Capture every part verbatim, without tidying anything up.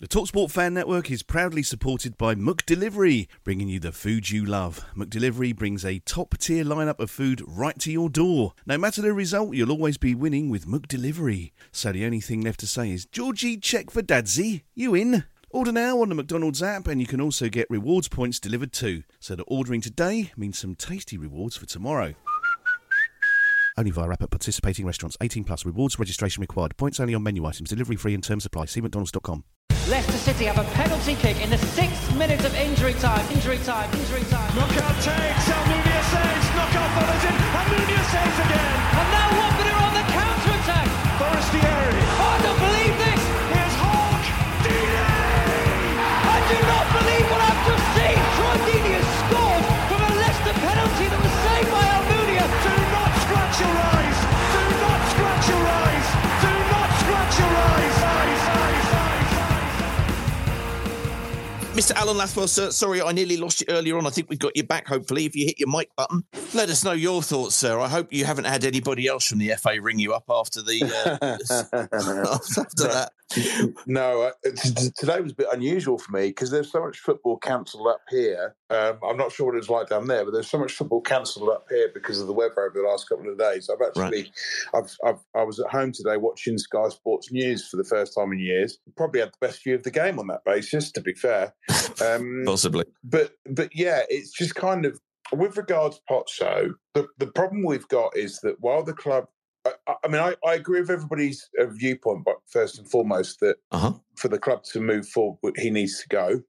The TalkSport Fan Network is proudly supported by McDelivery, bringing you the food you love. McDelivery brings a top-tier lineup of food right to your door. No matter the result, you'll always be winning with McDelivery. So the only thing left to say is, Georgie, check for Dadsy. You in? Order now on the McDonald's app, and you can also get rewards points delivered too. So that ordering today means some tasty rewards for tomorrow. Only via app at participating restaurants. eighteen plus. Rewards registration required. Points only on menu items. Delivery free and terms apply. See mcdonalds dot com. Leicester City have a penalty kick in the sixth minute of injury time. Injury time. Injury time. Knockout takes. Almunia saves. Knockout follows in. Almunia saves again. And now Watford are on the counter attack. Forestieri. Oh, I don't believe this. Here's Hulk. Deeney. I do not believe what I've just seen. Troy Deeney has scored from a Leicester penalty that was saved by Almunia. Do not scratch your eyes. Do not scratch your eyes. Do not scratch your eyes. Eyes. Eyes. Mister Alan Lathwell, sir, sorry, I nearly lost you earlier on. I think we've got you back, hopefully. If you hit your mic button, let us know your thoughts, sir. I hope you haven't had anybody else from the F A ring you up after the uh, after that. No, uh, t- t- today was a bit unusual for me because there's so much football cancelled up here. Um, I'm not sure what it's like down there, but there's so much football cancelled up here because of the weather over the last couple of days. I've actually, right. I've, I've, I was at home today watching Sky Sports News for the first time in years. Probably had the best view of the game on that basis, to be fair. Um, Possibly. But, but yeah, it's just kind of, with regards to Pozzo, the, the problem we've got is that while the club, I, I mean, I, I agree with everybody's viewpoint, but first and foremost, that uh-huh. for the club to move forward, he needs to go.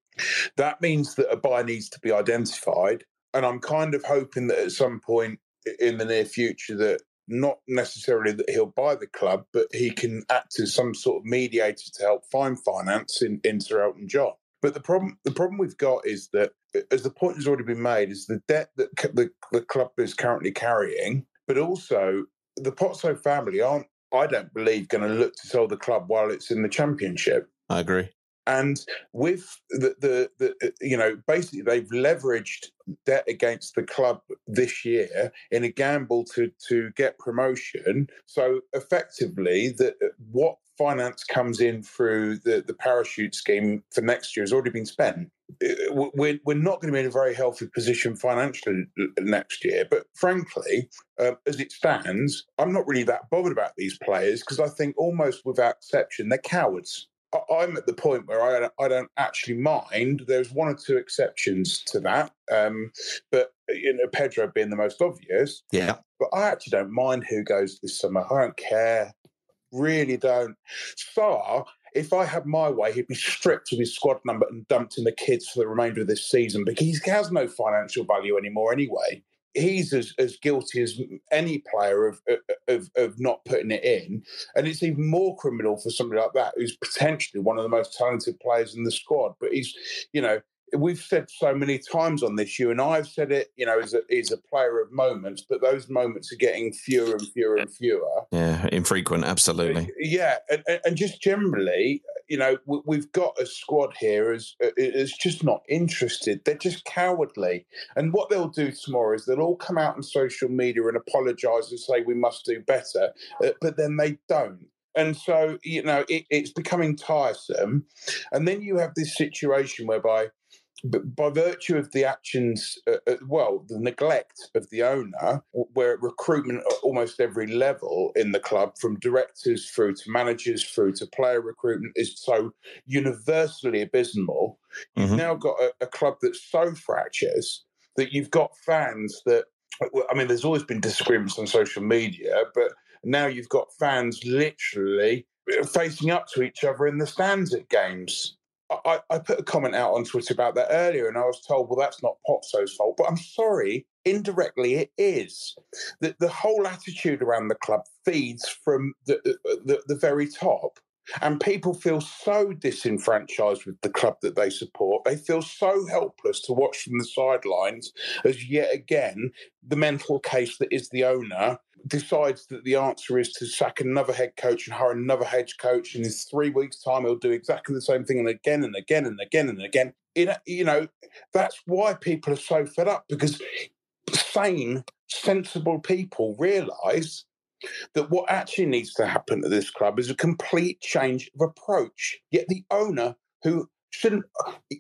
That means that a buyer needs to be identified. And I'm kind of hoping that at some point in the near future that not necessarily that he'll buy the club, but he can act as some sort of mediator to help find finance in, in Sir Elton John. But the problem the problem we've got is that, as the point has already been made, is the debt that the, the club is currently carrying, but also the Pozzo family aren't, I don't believe, going to look to sell the club while it's in the Championship. I agree. And with the, the, the, you know, basically they've leveraged debt against the club this year in a gamble to to get promotion. So effectively, that what finance comes in through the, the parachute scheme for next year has already been spent. We're, we're not going to be in a very healthy position financially next year. But frankly, uh, as it stands, I'm not really that bothered about these players because I think almost without exception, they're cowards. I'm at the point where I, I don't actually mind. There's one or two exceptions to that, um, but you know, Pedro being the most obvious. Yeah. But I actually don't mind who goes this summer. I don't care. Really don't. Sarr, if I had my way, he'd be stripped of his squad number and dumped in the kids for the remainder of this season because he has no financial value anymore anyway. He's as, as guilty as any player of, of of not putting it in. And it's even more criminal for somebody like that who's potentially one of the most talented players in the squad. But he's, you know, we've said so many times on this, you and I have said it, you know, he's a, he's a player of moments, but those moments are getting fewer and fewer and fewer. Yeah, infrequent, absolutely. Yeah, and, and just generally, you know, we've got a squad here is is just not interested. They're just cowardly. And what they'll do tomorrow is they'll all come out on social media and apologise and say we must do better, but then they don't. And so, you know, it, it's becoming tiresome. And then you have this situation whereby, by virtue of the actions, uh, well, the neglect of the owner, where recruitment at almost every level in the club, from directors through to managers through to player recruitment, is so universally abysmal. Mm-hmm. You've now got a, a club that's so fractious that you've got fans that, I mean, there's always been disagreements on social media, but now you've got fans literally facing up to each other in the stands at games. I, I put a comment out on Twitter about that earlier, and I was told, well, that's not Pozzo's fault. But I'm sorry, indirectly it is. The, the whole attitude around the club feeds from the, the, the very top. And people feel so disenfranchised with the club that they support. They feel so helpless to watch from the sidelines as yet again the mental case that is the owner decides that the answer is to sack another head coach and hire another head coach, and in three weeks' time he'll do exactly the same thing and again and again and again and again. It, you know, that's why people are so fed up, because sane, sensible people realise that what actually needs to happen to this club is a complete change of approach. Yet the owner, who shouldn't,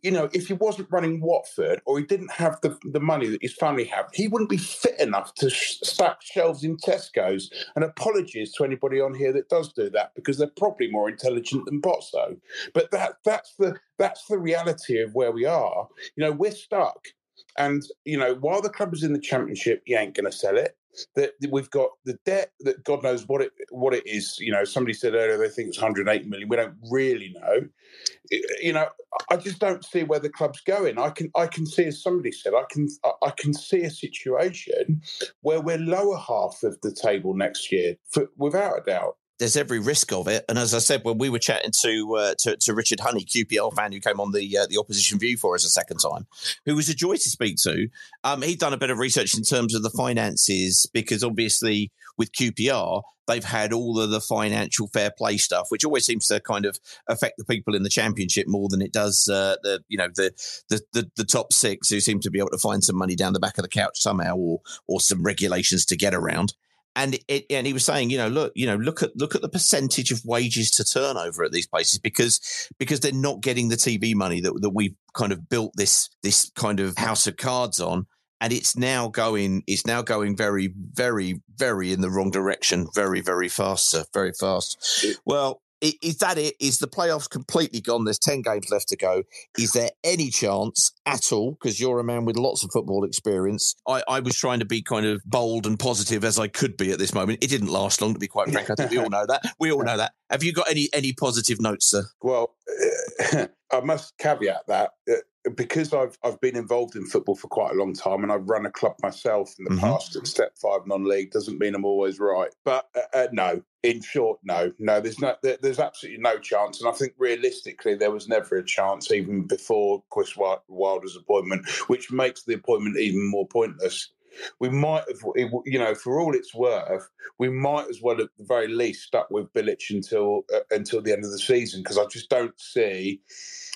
you know, if he wasn't running Watford or he didn't have the, the money that his family have, he wouldn't be fit enough to sh- stack shelves in Tesco's. And apologies to anybody on here that does do that, because they're probably more intelligent than Pozzo. But that that's the that's the reality of where we are. You know, we're stuck. And, you know, while the club is in the championship, you ain't going to sell it. That we've got the debt that God knows what it what it is. You know, somebody said earlier they think it's one hundred eight million. We don't really know. You know, I just don't see where the club's going. I can I can see, as somebody said, I can I can see a situation where we're lower half of the table next year, for, without a doubt. There's every risk of it. And as I said, when we were chatting to uh, to, to Richard Honey, Q P R fan who came on the uh, the opposition view for us a second time, who was a joy to speak to, um, he'd done a bit of research in terms of the finances, because obviously with Q P R, they've had all of the financial fair play stuff, which always seems to kind of affect the people in the championship more than it does uh, the you know the, the the the top six, who seem to be able to find some money down the back of the couch somehow, or or some regulations to get around. And it, and he was saying, you know, look, you know, look at look at the percentage of wages to turnover at these places, because because they're not getting the T V money that that we've kind of built this this kind of house of cards on, and it's now going it's now going very very very in the wrong direction, very very fast, sir, very fast. Well, is that it? Is the playoffs completely gone? There's ten games left to go. Is there any chance at all? Because you're a man with lots of football experience. I, I was trying to be kind of bold and positive as I could be at this moment. It didn't last long, to be quite frank. I think we all know that. We all know that. Have you got any any positive notes, sir? Well, I must caveat that. Because I've I've been involved in football for quite a long time, and I've run a club myself in the mm-hmm. past at Step Five non-league, doesn't mean I'm always right. But uh, uh, no, in short, no, no. There's no, there, there's absolutely no chance. And I think realistically, there was never a chance even before Chris Wilder's appointment, which makes the appointment even more pointless. We might have, you know, for all it's worth, we might as well at the very least stuck with Bilic until uh, until the end of the season, because I just don't see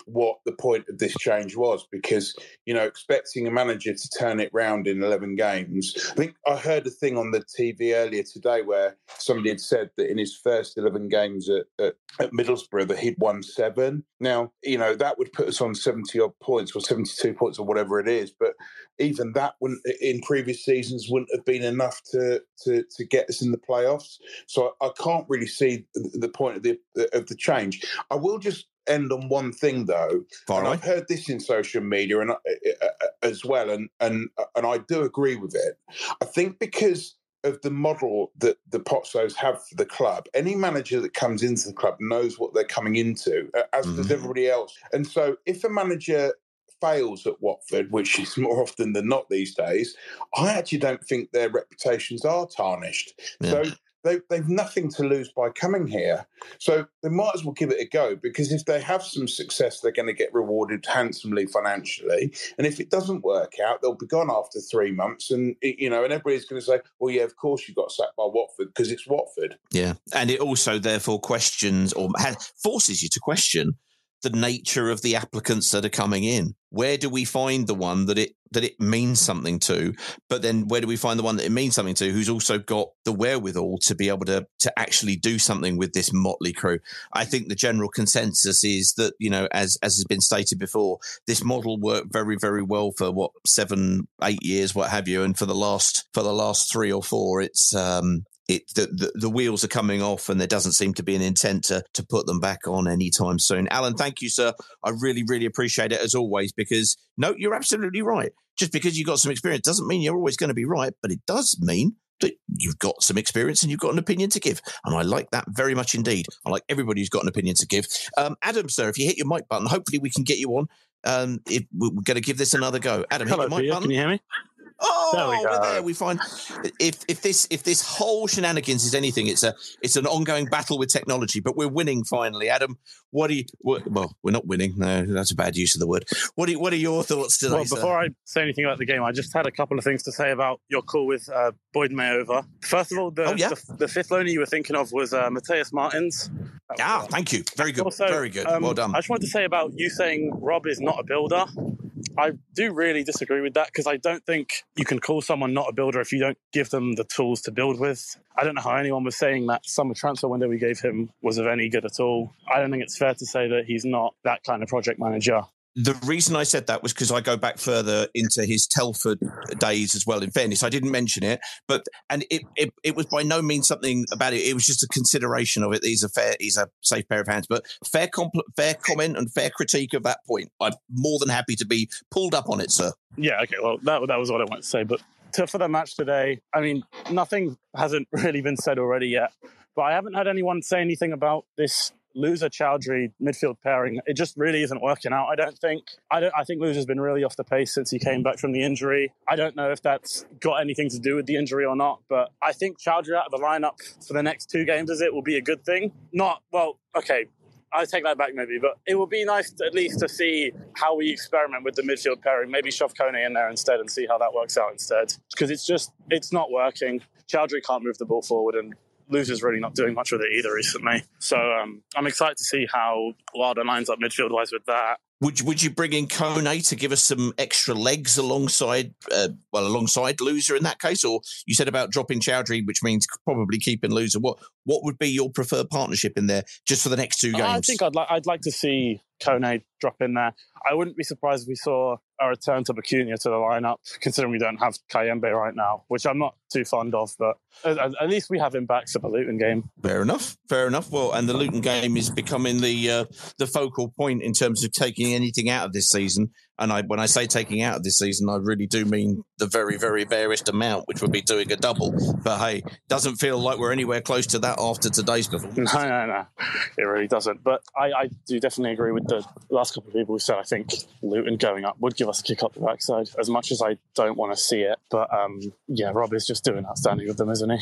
what the point of this change was. Because, you know, expecting a manager to turn it round in eleven games, I think I heard a thing on the T V earlier today where somebody had said that in his first eleven games at, at, at Middlesbrough that he'd won seven. Now, you know, that would put us on seventy-odd points or seventy-two points or whatever it is, but even that wouldn't, in previous seasons, wouldn't have been enough to to, to get us in the playoffs. So I, I can't really see the point of the of the change. I will just end on one thing though. Fine. I've heard this in social media and uh, as well, and and and I do agree with it. I think because of the model that the Pozzos have for the club, any manager that comes into the club knows what they're coming into, as mm-hmm. does everybody else. And so, if a manager fails at Watford, which is more often than not these days, I actually don't think their reputations are tarnished. Yeah. So They, they've nothing to lose by coming here. So they might as well give it a go, because if they have some success, they're going to get rewarded handsomely financially. And if it doesn't work out, they'll be gone after three months. And, you know, and everybody's going to say, well, yeah, of course you got sacked by Watford, because it's Watford. Yeah. And it also, therefore, questions or forces you to question the nature of the applicants that are coming in. Where do we find the one that it that it means something to? But then where do we find the one that it means something to, who's also got the wherewithal to be able to to actually do something with this motley crew? I think the general consensus is that, you know, as as has been stated before, this model worked very, very well for what, seven, eight years, what have you. And for the last for the last three or four, it's um It, the, the, the wheels are coming off, and there doesn't seem to be an intent to, to put them back on anytime soon. Alan, thank you, sir. I really, really appreciate it as always, because, no, you're absolutely right. Just because you've got some experience doesn't mean you're always going to be right, but it does mean that you've got some experience and you've got an opinion to give. And I like that very much indeed. I like everybody who's got an opinion to give. Um, Adam, sir, if you hit your mic button, hopefully we can get you on. Um, it, we're going to give this another go. Adam, hello, hit your mic you. button. Can you hear me? Oh, there we, we're there. We find if if this if this whole shenanigans is anything, it's a it's an ongoing battle with technology. But we're winning finally, Adam. What do you? What, well, we're not winning. No, that's a bad use of the word. What do? What are your thoughts today? Well, before sir? I say anything about the game, I just had a couple of things to say about your call with uh, Boyd Mayover. First of all, the, oh, yeah. the the fifth loaner you were thinking of was uh, Mateus Martins. Ah, one. Thank you. Very good. Also, very good. Um, well done. I just wanted to say about you saying Rob is not a builder. I do really disagree with that because I don't think you can call someone not a builder if you don't give them the tools to build with. I don't know how anyone was saying that summer transfer window we gave him was of any good at all. I don't think it's fair to say that he's not that kind of project manager. The reason I said that was because I go back further into his Telford days as well. In fairness, I didn't mention it, but and it it, it was by no means something about it. It was just a consideration of it. He's a fair, he's a safe pair of hands, but fair compl- fair comment and fair critique of that point. I'm more than happy to be pulled up on it, sir. Yeah, okay. Well, that that was what I wanted to say. But to, for the match today, I mean, nothing hasn't really been said already yet. But I haven't had anyone say anything about this Loser Choudhury midfield pairing. It just really isn't working out. I don't think I don't I think Loser's been really off the pace since he came back from the injury. I don't know if that's got anything to do with the injury or not, but I think Choudhury out of the lineup for the next two games as it will be a good thing. Not well, okay. I take that back maybe, but it would be nice to, at least to see how we experiment with the midfield pairing. Maybe shove Kone in there instead and see how that works out instead. Because it's just it's not working. Choudhury can't move the ball forward and Loser's really not doing much with it either recently. So um, I'm excited to see how Wilder lines up midfield-wise with that. Would you, would you bring in Kone to give us some extra legs alongside, uh, well, alongside Loser in that case? Or you said about dropping Choudhury, which means probably keeping Loser. What what would be your preferred partnership in there just for the next two games? I think I'd like I'd like to see Kone drop in there. I wouldn't be surprised if we saw a return to Vicuña to the lineup, considering we don't have Kayembe right now, which I'm not too fond of, but at least we have him back for the Luton game. Fair enough, fair enough. Well, and the Luton game is becoming the uh, the focal point in terms of taking anything out of this season. And I, when I say taking out of this season, I really do mean the very, very barest amount, which would be doing a double. But hey, doesn't feel like we're anywhere close to that after today's performance. No, no, no. It really doesn't. But I, I do definitely agree with the last couple of people who said I think Luton going up would give us a kick up the backside, as much as I don't want to see it. But um, yeah, Rob is just doing outstanding with them, isn't he?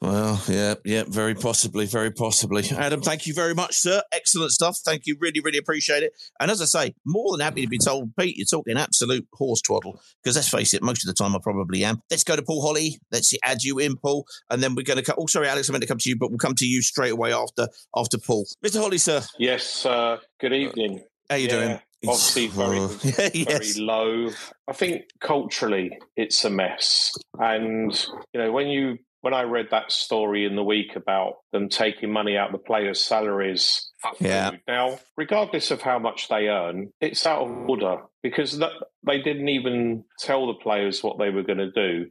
Well, yeah, yeah, very possibly, very possibly. Adam, thank you very much, sir. Excellent stuff. Thank you. Really, really appreciate it. And as I say, more than happy to be told, Pete, you're talking absolute horse twaddle, because let's face it, most of the time I probably am. Let's go to Paul Holly. Let's add you in, Paul. And then we're going to come. Oh, sorry, Alex, I meant to come to you, but we'll come to you straight away after after Paul. Mister Holly, sir. Yes, uh, good evening. How are you yeah, doing? Obviously very, very yes. low. I think culturally it's a mess. And, you know, when you when I read that story in the week about them taking money out of the players' salaries. Yeah. Now, regardless of how much they earn, it's out of order because that, they didn't even tell the players what they were going to do.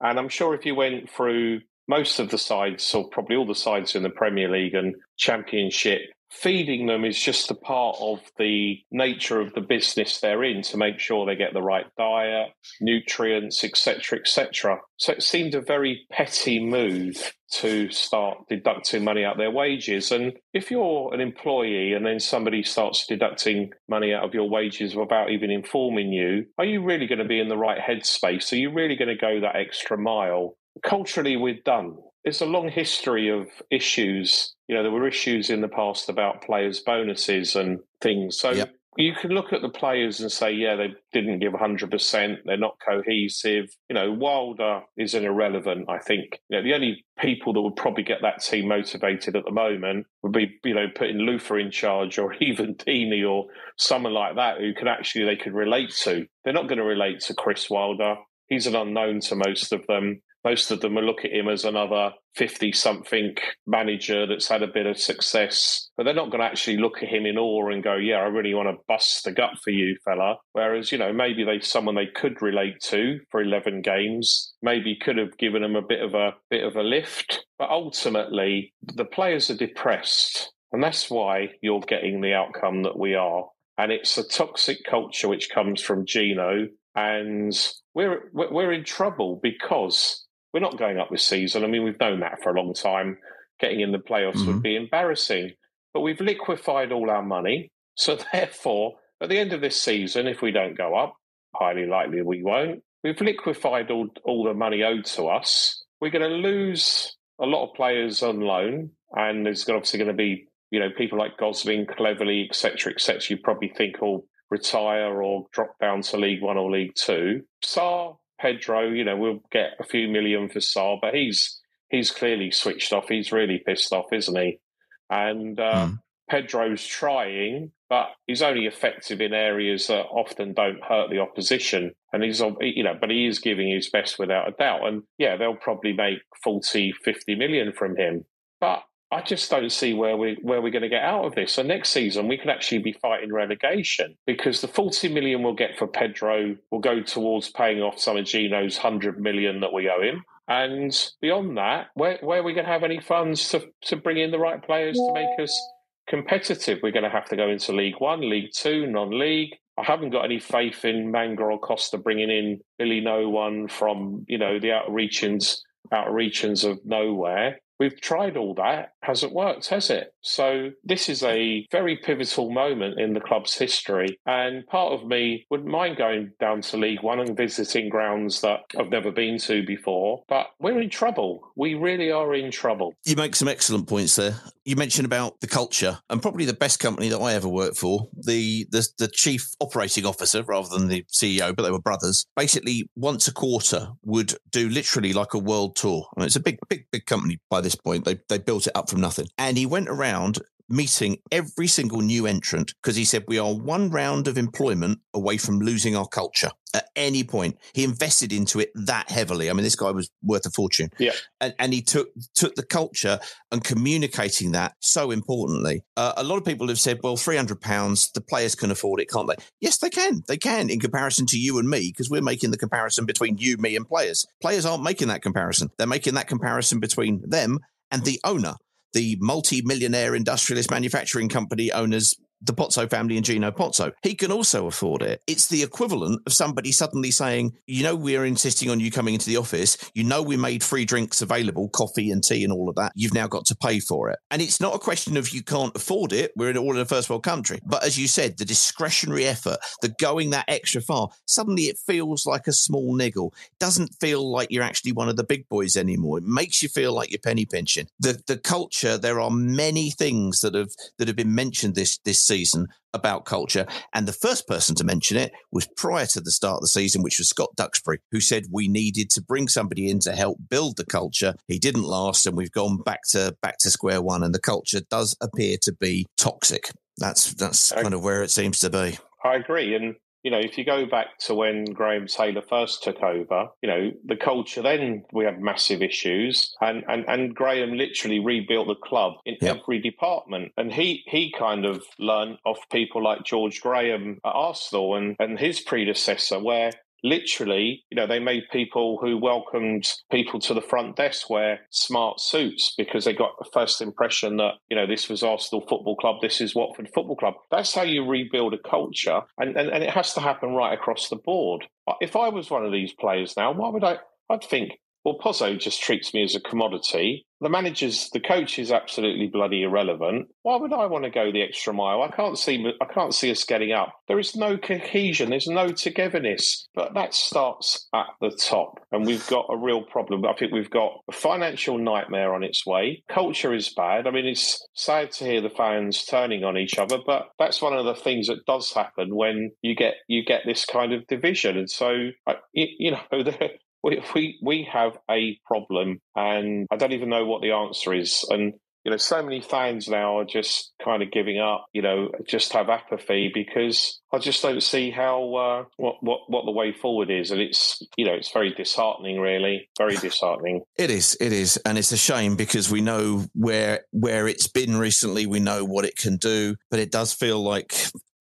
And I'm sure if you went through most of the sides, or probably all the sides in the Premier League and Championship, feeding them is just a part of the nature of the business they're in to make sure they get the right diet, nutrients, et cetera, et cetera. So it seemed a very petty move to start deducting money out of their wages. And if you're an employee and then somebody starts deducting money out of your wages without even informing you, are you really going to be in the right headspace? Are you really going to go that extra mile? Culturally, we're done. It's a long history of issues. You know, there were issues in the past about players' bonuses and things. So yep. you can look at the players and say, yeah, they didn't give one hundred percent. They're not cohesive. You know, Wilder is an irrelevant, I think. You know, the only people that would probably get that team motivated at the moment would be, you know, putting Luther in charge or even Deeney or someone like that who can actually, they could relate to. They're not going to relate to Chris Wilder. He's an unknown to most of them. Most of them will look at him as another fifty-something manager that's had a bit of success, but they're not going to actually look at him in awe and go, yeah, I really want to bust the gut for you, fella. Whereas, you know, maybe they someone they could relate to for eleven games, maybe could have given them a bit of a bit of a lift. But ultimately, the players are depressed, and that's why you're getting the outcome that we are. And it's a toxic culture which comes from Gino, and we're we're in trouble because We're not going up this season. I mean, we've known that for a long time. Getting in the playoffs mm-hmm. would be embarrassing. But we've liquefied all our money. So therefore, at the end of this season, if we don't go up, highly likely we won't, we've liquefied all, all the money owed to us. We're going to lose a lot of players on loan. And there's obviously going to be, you know, people like Gosling, Cleverly, et cetera, et cetera, you probably think will retire or drop down to League One or League Two. Sarr, Pedro, you know, we'll get a few million for Sarr, but he's he's clearly switched off. He's really pissed off, isn't he? And uh, mm. Pedro's trying, but he's only effective in areas that often don't hurt the opposition. And he's, you know, but he is giving his best without a doubt. And yeah, they'll probably make forty, fifty million from him. But I just don't see where we where we're going to get out of this. So next season we could actually be fighting relegation, because the forty million we'll get for Pedro will go towards paying off some of Gino's one hundred million that we owe him. And beyond that, where where are we going to have any funds to to bring in the right players to make us competitive? We're going to have to go into League One, League Two, non-league. I haven't got any faith in Manga or Costa bringing in Billy No One from, you know, the outer regions outer regions of nowhere. We've tried all that. Hasn't worked, has it? So this is a very pivotal moment in the club's history. And part of me wouldn't mind going down to League One and visiting grounds that I've never been to before. But we're in trouble. We really are in trouble. You make some excellent points there. You mentioned about the culture, and probably the best company that I ever worked for, the, the, the chief operating officer rather than the C E O, but they were brothers, basically once a quarter would do literally like a world tour. I mean, it's a big, big, big company by this point. They they built it up from nothing. And he went around meeting every single new entrant, because he said, we are one round of employment away from losing our culture at any point. He invested into it that heavily. I mean, this guy was worth a fortune. Yeah. And, and he took took the culture and communicating that so importantly. Uh, a lot of people have said, well, three hundred pounds, the players can afford it, can't they? Yes, they can. They can, in comparison to you and me, because we're making the comparison between you, me and players. Players aren't making that comparison. They're making that comparison between them and the owner, the multi-millionaire industrialist manufacturing company owners, the Pozzo family and Gino Pozzo. He can also afford it. It's the equivalent of somebody suddenly saying, you know, we're insisting on you coming into the office. You know, we made free drinks available, coffee and tea and all of that. You've now got to pay for it. And it's not a question of you can't afford it. We're in all in a first world country. But as you said, the discretionary effort, the going that extra far, suddenly it feels like a small niggle. It doesn't feel like you're actually one of the big boys anymore. It makes you feel like you're penny pinching. The the culture, there are many things that have that have been mentioned this this season about culture, and the first person to mention it was prior to the start of the season, which was Scott Duxbury, who said we needed to bring somebody in to help build the culture. He didn't last, and we've gone back to back to square one, and the culture does appear to be toxic. That's that's I, kind of where it seems to be. I agree, and you know, if you go back to when Graham Taylor first took over, you know, the culture then, we had massive issues, and, and, and Graham literally rebuilt the club in yeah. every department. And he, he kind of learned off people like George Graham at Arsenal and, and his predecessor, where literally, you know, they made people who welcomed people to the front desk wear smart suits, because they got the first impression that, you know, this was Arsenal Football Club, this is Watford Football Club. That's how you rebuild a culture, and, and, and it has to happen right across the board. If I was one of these players now, why would I? I'd think, well, Pozzo just treats me as a commodity. The manager's, the coach is absolutely bloody irrelevant. Why would I want to go the extra mile? I can't see, I can't see us getting up. There is no cohesion. There's no togetherness. But that starts at the top, and we've got a real problem. I think we've got a financial nightmare on its way. Culture is bad. I mean, it's sad to hear the fans turning on each other, but that's one of the things that does happen when you get you get this kind of division. And so, you know, the We, we we have a problem, and I don't even know what the answer is. And, you know, so many fans now are just kind of giving up, you know, just have apathy, because I just don't see how uh, what, what what the way forward is. And it's, you know, it's very disheartening, really, very disheartening. It is, it is. And it's a shame, because we know where where it's been recently. We know what it can do, but it does feel like...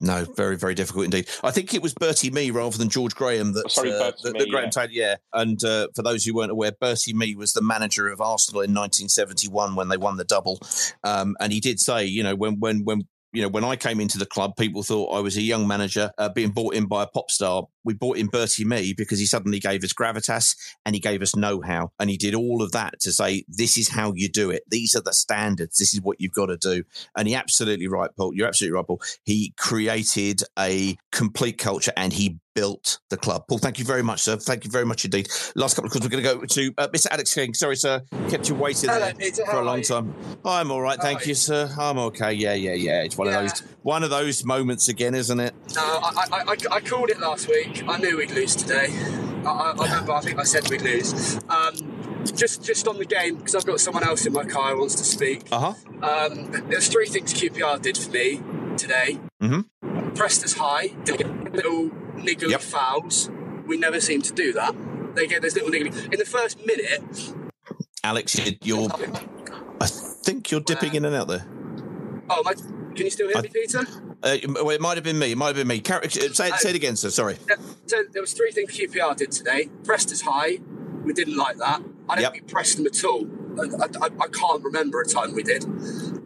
No, very, very difficult indeed. I think it was Bertie Mee rather than George Graham that, Sorry, uh, that, Mee, that Graham yeah. Taylor, yeah. And uh, for those who weren't aware, Bertie Mee was the manager of Arsenal in nineteen seventy-one when they won the double. Um, and he did say, you know, when when when you know when I came into the club, people thought I was a young manager uh, being brought in by a pop star we brought in Bertie Mee because he suddenly gave us gravitas and he gave us know-how. And he did all of that to say, this is how you do it. These are the standards. This is what you've got to do. And he absolutely right, Paul. You're absolutely right, Paul. He created a complete culture and he built the club. Paul, thank you very much, sir. Thank you very much indeed. Last couple of calls, we're going to go to uh, Mister Alex King. Sorry, sir. Kept you waiting Hello, there Peter, for a long time. I'm all right. How thank you, sir. I'm okay. Yeah, yeah, yeah. It's one yeah. of those one of those moments again, isn't it? No, I, I, I, I called it last week. I knew we'd lose today. I, I, I remember, I think I said we'd lose. Um, Just just on the game, because I've got someone else in my car who wants to speak. Uh-huh. Um, there's three things Q P R did for me today. Mm-hmm. Pressed us high, did little niggly yep. fouls. We never seem to do that. They get those little niggly... In the first minute... Alex, you're... I think you're dipping uh, in and out there. Oh, my... Can you still hear I, me, Peter? Uh, well, it might have been me. It might have been me. Car- say, it, uh, say it again, sir. Sorry. So there was three things Q P R did today. Pressed us high. We didn't like that. I don't yep. think we pressed them at all. I, I, I can't remember a time we did.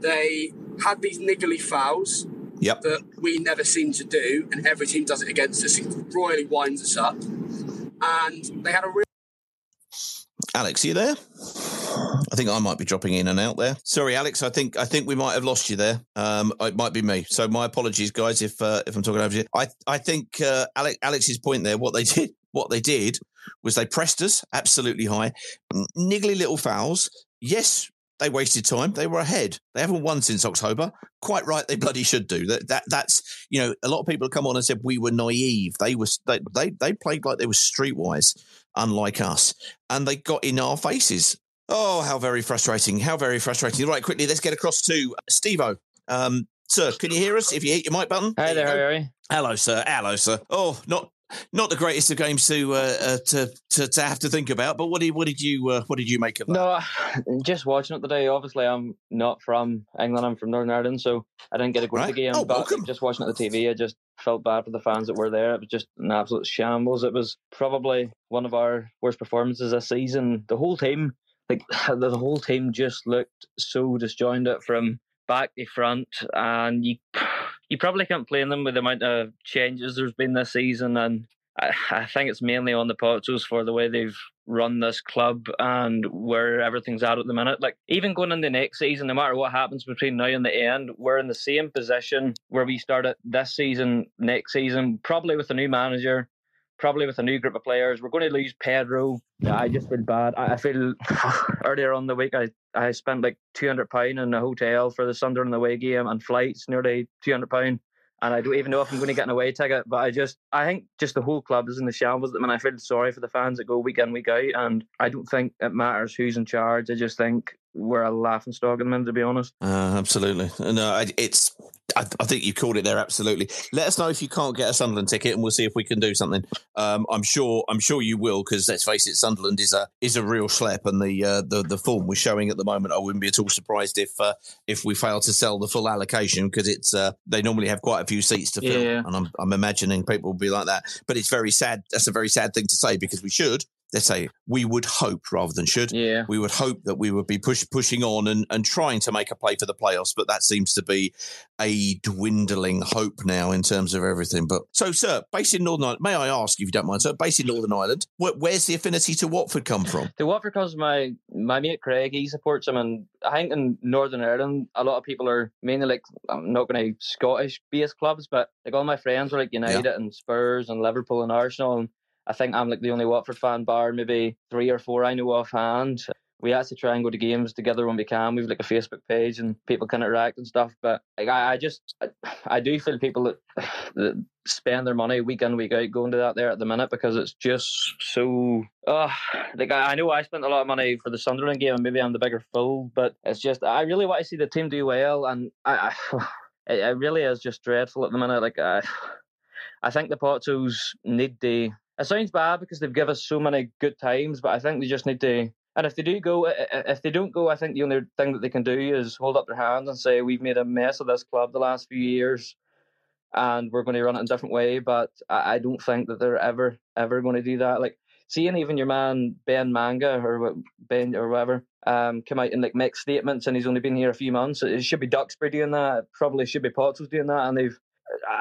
They had these niggly fouls yep. that we never seem to do, and every team does it against us and royally winds us up. And they had a real... Alex, are you there? I think I might be dropping in and out there. Sorry, Alex, I think I think we might have lost you there. Um, it might be me. So my apologies, guys, if uh, if I'm talking over you. I, I think uh, Alex, Alex's point there, what they did... What they did was they pressed us absolutely high, niggly little fouls. Yes, they wasted time. They were ahead. They haven't won since October. Quite right, they bloody should do that. That that's you know, a lot of people have come on and said we were naive. They were they they, they played like they were streetwise, unlike us, and they got in our faces. Oh, how very frustrating! How very frustrating! Right, quickly, let's get across to Steve-O. Um, sir, can you hear us? If you hit your mic button, hey there, there Harry. Hello, sir. Hello, sir. Oh, not. Not the greatest of games to, uh, uh, to to to have to think about, but what did what did you uh, what did you make of that? No, just watching it today. Obviously, I'm not from England; I'm from Northern Ireland, so I didn't get to go right. to the game. Oh, but welcome. Just watching it on the T V, I just felt bad for the fans that were there. It was just an absolute shambles. It was probably one of our worst performances this season. The whole team, like the whole team, just looked so disjointed from back to front, and you. You probably can't blame them with the amount of changes there's been this season, and I, I think it's mainly on the Pozzos for the way they've run this club and where everything's at at the minute. Like, even going into next season, no matter what happens between now and the end, we're in the same position where we started this season, next season, probably with a new manager, probably with a new group of players. We're going to lose Pedro. Yeah, I just feel bad. I, I feel earlier on the week, I, I spent like two hundred pounds in a hotel for the Sunderland away game and flights, nearly two hundred pounds. And I don't even know if I'm going to get an away ticket. But I just, I think just the whole club is in the shambles. I mean, I feel sorry for the fans that go week in, week out. And I don't think it matters who's in charge. I just think we're a laughingstock at the minute, to be honest. Uh, absolutely. No, it's... I, I think you called it there. Absolutely. Let us know if you can't get a Sunderland ticket, and we'll see if we can do something. Um, I'm sure. I'm sure you will, because let's face it, Sunderland is a is a real schlep, and the uh, the the form we're showing at the moment, I wouldn't be at all surprised if uh, if we fail to sell the full allocation, because it's uh, they normally have quite a few seats to fill, yeah. and I'm, I'm imagining people will be like that. But it's very sad. That's a very sad thing to say, because we should. Let's say we would hope rather than should. Yeah. We would hope that we would be push, pushing on and, and trying to make a play for the playoffs, but that seems to be a dwindling hope now in terms of everything. But so, sir, based in Northern Ireland, may I ask, if you don't mind, sir, based in Northern Ireland, where, where's the affinity to Watford come from? The Watford comes from my, my mate Craig. He supports him, and I think in Northern Ireland, a lot of people are mainly like, I'm not going to Scottish-based clubs, but like all my friends are like United yeah. and Spurs and Liverpool and Arsenal, and I think I'm like the only Watford fan, bar maybe three or four I know offhand. We actually try and go to games together when we can. We have like a Facebook page and people can interact and stuff. But like, I, I just, I, I do feel people that, that spend their money week in, week out going to that there at the minute, because it's just so... Uh, like I, I know I spent a lot of money for the Sunderland game, and maybe I'm the bigger fool, but it's just, I really want to see the team do well, and I, I it, it really is just dreadful at the minute. Like I, I think the Pozzos need the... It sounds bad because they've given us so many good times, but I think they just need to... And if they do go, if they don't go, I think the only thing that they can do is hold up their hands and say, we've made a mess of this club the last few years and we're going to run it in a different way. But I don't think that they're ever, ever going to do that. Like, seeing even your man, Ben Manga, or Ben or whatever, um, come out and like make statements, and he's only been here a few months. It should be Duxbury doing that. It probably should be Pozzo doing that. And they've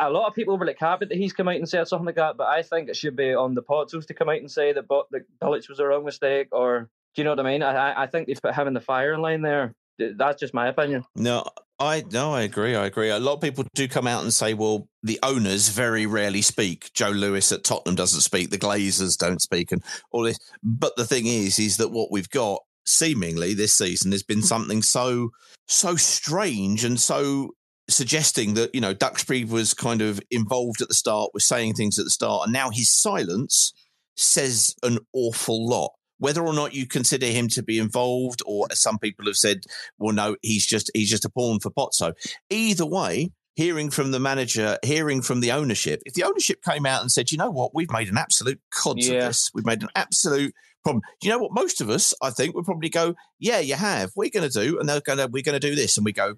a lot of people over the carpet that he's come out and said something like that, but I think it should be on the Pozzos to come out and say that that Bilic was the wrong mistake, or do you know what I mean? I, I think they've put him in the firing line there. That's just my opinion. No, I no, I agree. I agree. A lot of people do come out and say, well, the owners very rarely speak. Joe Lewis at Tottenham doesn't speak. The Glazers don't speak, and all this. But the thing is, is that what we've got seemingly this season has been something so so strange and so suggesting that, you know, Duxbury was kind of involved at the start, was saying things at the start, and now his silence says an awful lot. Whether or not you consider him to be involved, or as some people have said, well, no, he's just he's just a pawn for Pozzo. Either way, hearing from the manager, hearing from the ownership, if the ownership came out and said, you know what, we've made an absolute cods yeah. of this. We've made an absolute problem. You know what? Most of us, I think, would probably go, yeah, you have. We're going to do, and they're going to we're going to do this, and we go,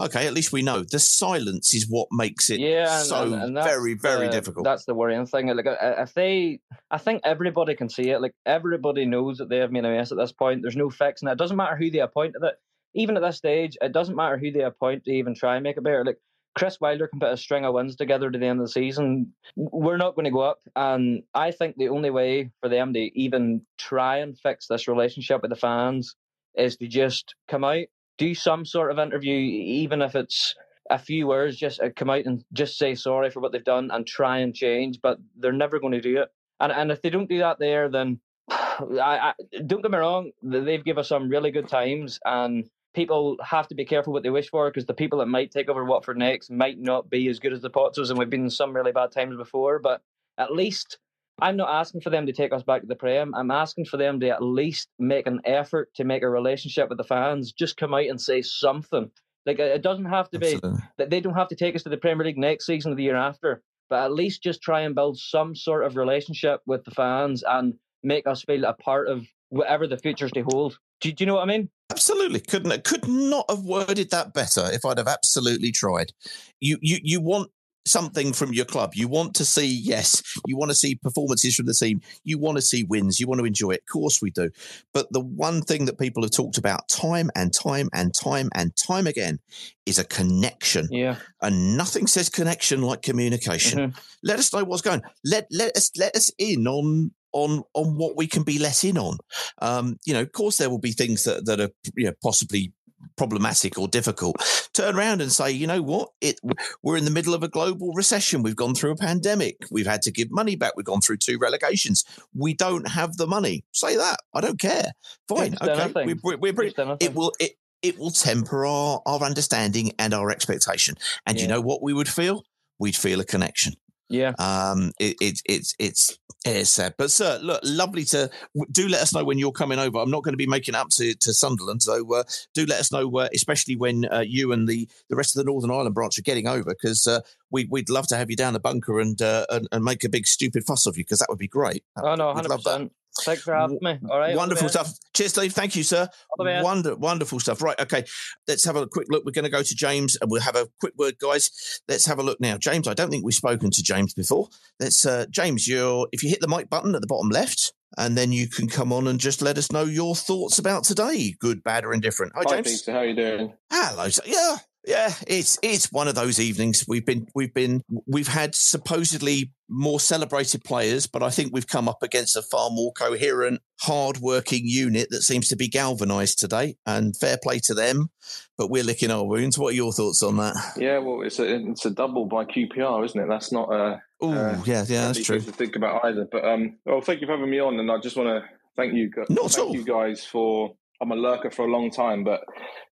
okay, at least we know. The silence is what makes it yeah, so and, and very, very uh, difficult. That's the worrying thing. Like, if they, I think everybody can see it. Like, everybody knows that they have made a mess at this point. There's no fixing it. It doesn't matter who they appoint at it. Even at this stage, it doesn't matter who they appoint to even try and make it better. Like, Chris Wilder can put a string of wins together to the end of the season. We're not going to go up. And I think the only way for them to even try and fix this relationship with the fans is to just come out, do some sort of interview, even if it's a few words, just come out and just say sorry for what they've done and try and change, but they're never going to do it. And and if they don't do that there, then I, I, don't get me wrong, they've given us some really good times, and people have to be careful what they wish for, because the people that might take over Watford next might not be as good as the Pozzos, and we've been in some really bad times before, but at least I'm not asking for them to take us back to the Prem. I'm asking for them to at least make an effort to make a relationship with the fans. Just come out and say something. Like, it doesn't have to be that they don't have to take us to the Premier League next season or the year after, but at least just try and build some sort of relationship with the fans and make us feel a part of whatever the future's to hold. Do, do you know what I mean? Absolutely. Couldn't could not have worded that better if I'd have absolutely tried. You you you want something from your club. You want to see, yes, you want to see performances from the team. You want to see wins. You want to enjoy it. Of course we do. But the one thing that people have talked about time and time and time and time again is a connection. Yeah. And nothing says connection like communication. Mm-hmm. Let us know what's going on. Let let us let us in on on on what we can be let in on. Um, you know, of course there will be things that, that are, you know, possibly problematic or difficult. Turn around and say, you know what, it we're in the middle of a global recession. We've gone through a pandemic. We've had to give money back. We've gone through two relegations. We don't have the money. Say that. I don't care. Fine. It's okay. We, we're, we're pretty, it will it it will temper our, our understanding and our expectation. And yeah. you know what we would feel? We'd feel a connection. Yeah. Um. It, it, it, it's it's sad. But, sir, look, lovely to – do let us know when you're coming over. I'm not going to be making up to, to Sunderland, so uh, do let us know, uh, especially when uh, you and the, the rest of the Northern Ireland branch are getting over, because uh, we, we'd love to have you down the bunker and, uh, and and make a big stupid fuss of you, because that would be great. Oh, no, one hundred percent. Love that. Thanks for having me. All right. Wonderful all stuff. Cheers, Steve. Thank you, sir. Wonder, wonderful stuff. Right. Okay. Let's have a quick look. We're going to go to James and we'll have a quick word, guys. Let's have a look now. James, I don't think we've spoken to James before. Let's, uh, James, you're, if you hit the mic button at the bottom left, and then you can come on and just let us know your thoughts about today, good, bad, or indifferent. Hi, James. Hi, Peter. How are you doing? Hello. Yeah. Yeah, it's it's one of those evenings. We've been we've been we've had supposedly more celebrated players, but I think we've come up against a far more coherent, hard-working unit that seems to be galvanised today. And fair play to them, but we're licking our wounds. What are your thoughts on that? Yeah, well, it's a it's a double by Q P R, isn't it? That's not a oh uh, yeah yeah that's true to think about either. But um, well, thank you for having me on, and I just want to thank you not thank all. you guys for. I'm a lurker for a long time, but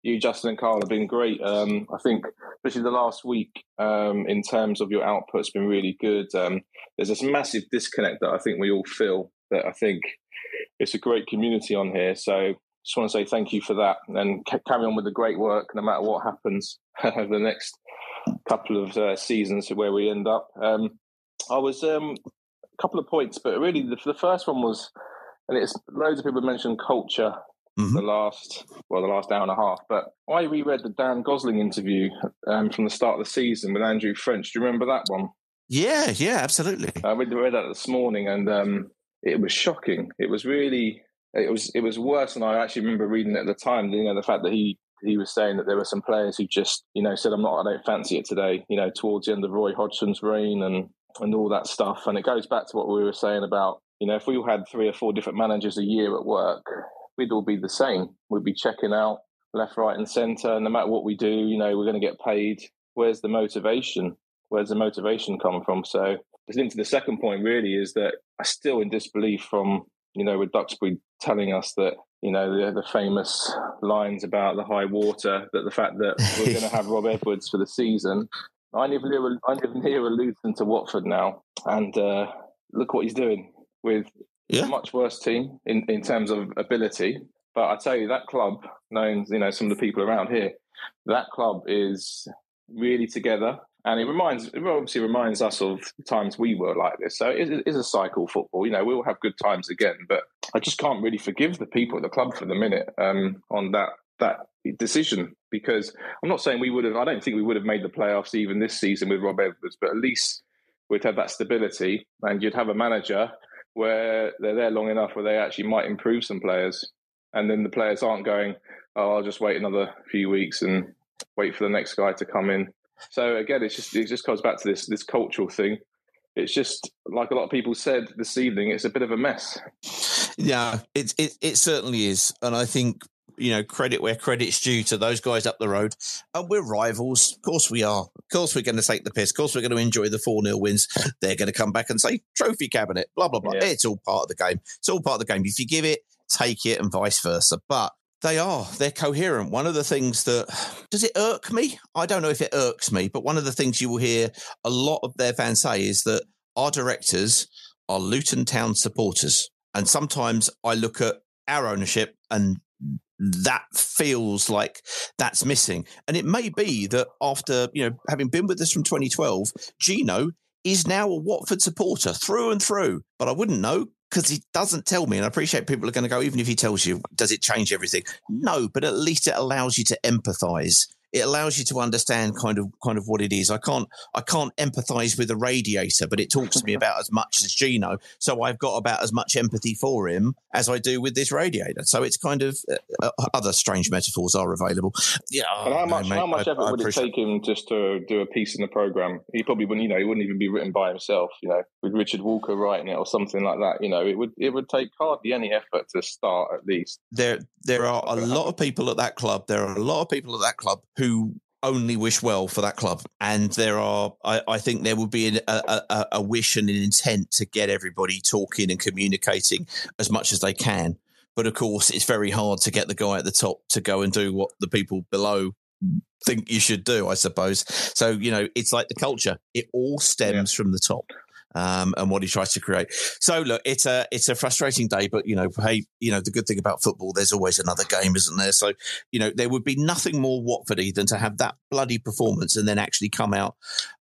you, Justin and Carl, have been great. Um, I think, especially the last week, um, in terms of your output, has been really good. Um, there's this massive disconnect that I think we all feel, that I think it's a great community on here. So just want to say thank you for that, and carry on with the great work, no matter what happens over the next couple of uh, seasons where we end up. Um, I was um, a couple of points, but really the, the first one was, and it's loads of people mentioned culture. Mm-hmm. The last, well, the last hour and a half. But I reread the Dan Gosling interview um, from the start of the season with Andrew French. Do you remember that one? Yeah, yeah, absolutely. I read, read that this morning, and um, it was shocking. It was really, it was, it was worse than I actually remember reading at the time. You know, the fact that he he was saying that there were some players who just, you know, said, I'm not, I don't fancy it today, you know, towards the end of Roy Hodgson's reign and, and all that stuff. And it goes back to what we were saying about, you know, if we all had three or four different managers a year at work, we'd all be the same. We'd be checking out left, right and centre. No matter what we do, you know, we're going to get paid. Where's the motivation? Where's the motivation come from? So it's linked to the second point, really, is that I'm still in disbelief from, you know, with Duxbury telling us that, you know, the, the famous lines about the high water, that the fact that we're going to have Rob Edwards for the season. I live near, I live near Luton to Watford now, and uh, look what he's doing with yeah. a much worse team in, in terms of ability. But I tell you, that club, knowing, you know, some of the people around here, that club is really together. And it reminds, it obviously reminds us of the times we were like this. So it is a cycle, football. You know, we'll have good times again. But I just can't really forgive the people at the club for the minute um, on that that decision. Because I'm not saying we would have, I don't think we would have made the playoffs even this season with Rob Edwards. But at least we'd have that stability. And you'd have a manager where they're there long enough where they actually might improve some players. And then the players aren't going, oh, I'll just wait another few weeks and wait for the next guy to come in. So again, it's just it just comes back to this this cultural thing. It's just like a lot of people said this evening. It's a bit of a mess. Yeah, it it it certainly is, and I think, you know, credit where credit's due to those guys up the road. And we're rivals. Of course we are. Of course we're going to take the piss. Of course we're going to enjoy the four nil wins. They're going to come back and say trophy cabinet. Blah blah blah. Yeah. It's all part of the game. It's all part of the game. If you give it, take it, and vice versa. But they are. They're coherent. One of the things that, does it irk me? I don't know if it irks me, but one of the things you will hear a lot of their fans say is that our directors are Luton Town supporters. And sometimes I look at our ownership and that feels like that's missing. And it may be that after, you know, having been with us from twenty twelve, Gino is now a Watford supporter through and through, but I wouldn't know, because he doesn't tell me, and I appreciate people are going to go, even if he tells you, does it change everything? No, but at least it allows you to empathise. It allows you to understand kind of kind of what it is. I can't I can't empathise with a radiator, but it talks to me about as much as Gino, so I've got about as much empathy for him as I do with this radiator. So it's kind of uh, other strange metaphors are available. Yeah, and how much, no, mate, how much I, effort I would it take him just to do a piece in the programme? He probably wouldn't. You know, he wouldn't even be written by himself. You know, with Richard Walker writing it or something like that. You know, it would it would take hardly any effort to start at least. There there are a lot of people at that club. There are a lot of people at that club who only wish well for that club. And there are, I, I think there would be a, a, a wish and an intent to get everybody talking and communicating as much as they can. But of course, it's very hard to get the guy at the top to go and do what the people below think you should do, I suppose. So, you know, it's like the culture. It all stems yeah. from the top. Um, and what he tries to create. So look, it's a it's a frustrating day, but you know, hey, you know, the good thing about football, there's always another game, isn't there? So you know, there would be nothing more Watfordy than to have that bloody performance and then actually come out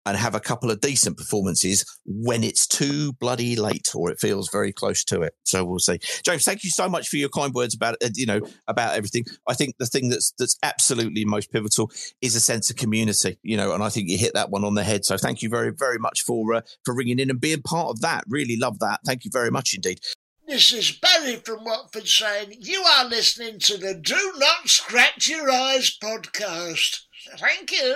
and have a couple of decent performances when it's too bloody late or it feels very close to it. So we'll see. James, thank you so much for your kind words about you know about everything. I think the thing that's that's absolutely most pivotal is a sense of community, you know, and I think you hit that one on the head. So thank you very very much for uh, for ringing in and being part of that. Really love that. Thank you very much indeed. This is Barry from Watford saying you are listening to the Do Not Scratch Your Eyes podcast. Thank you.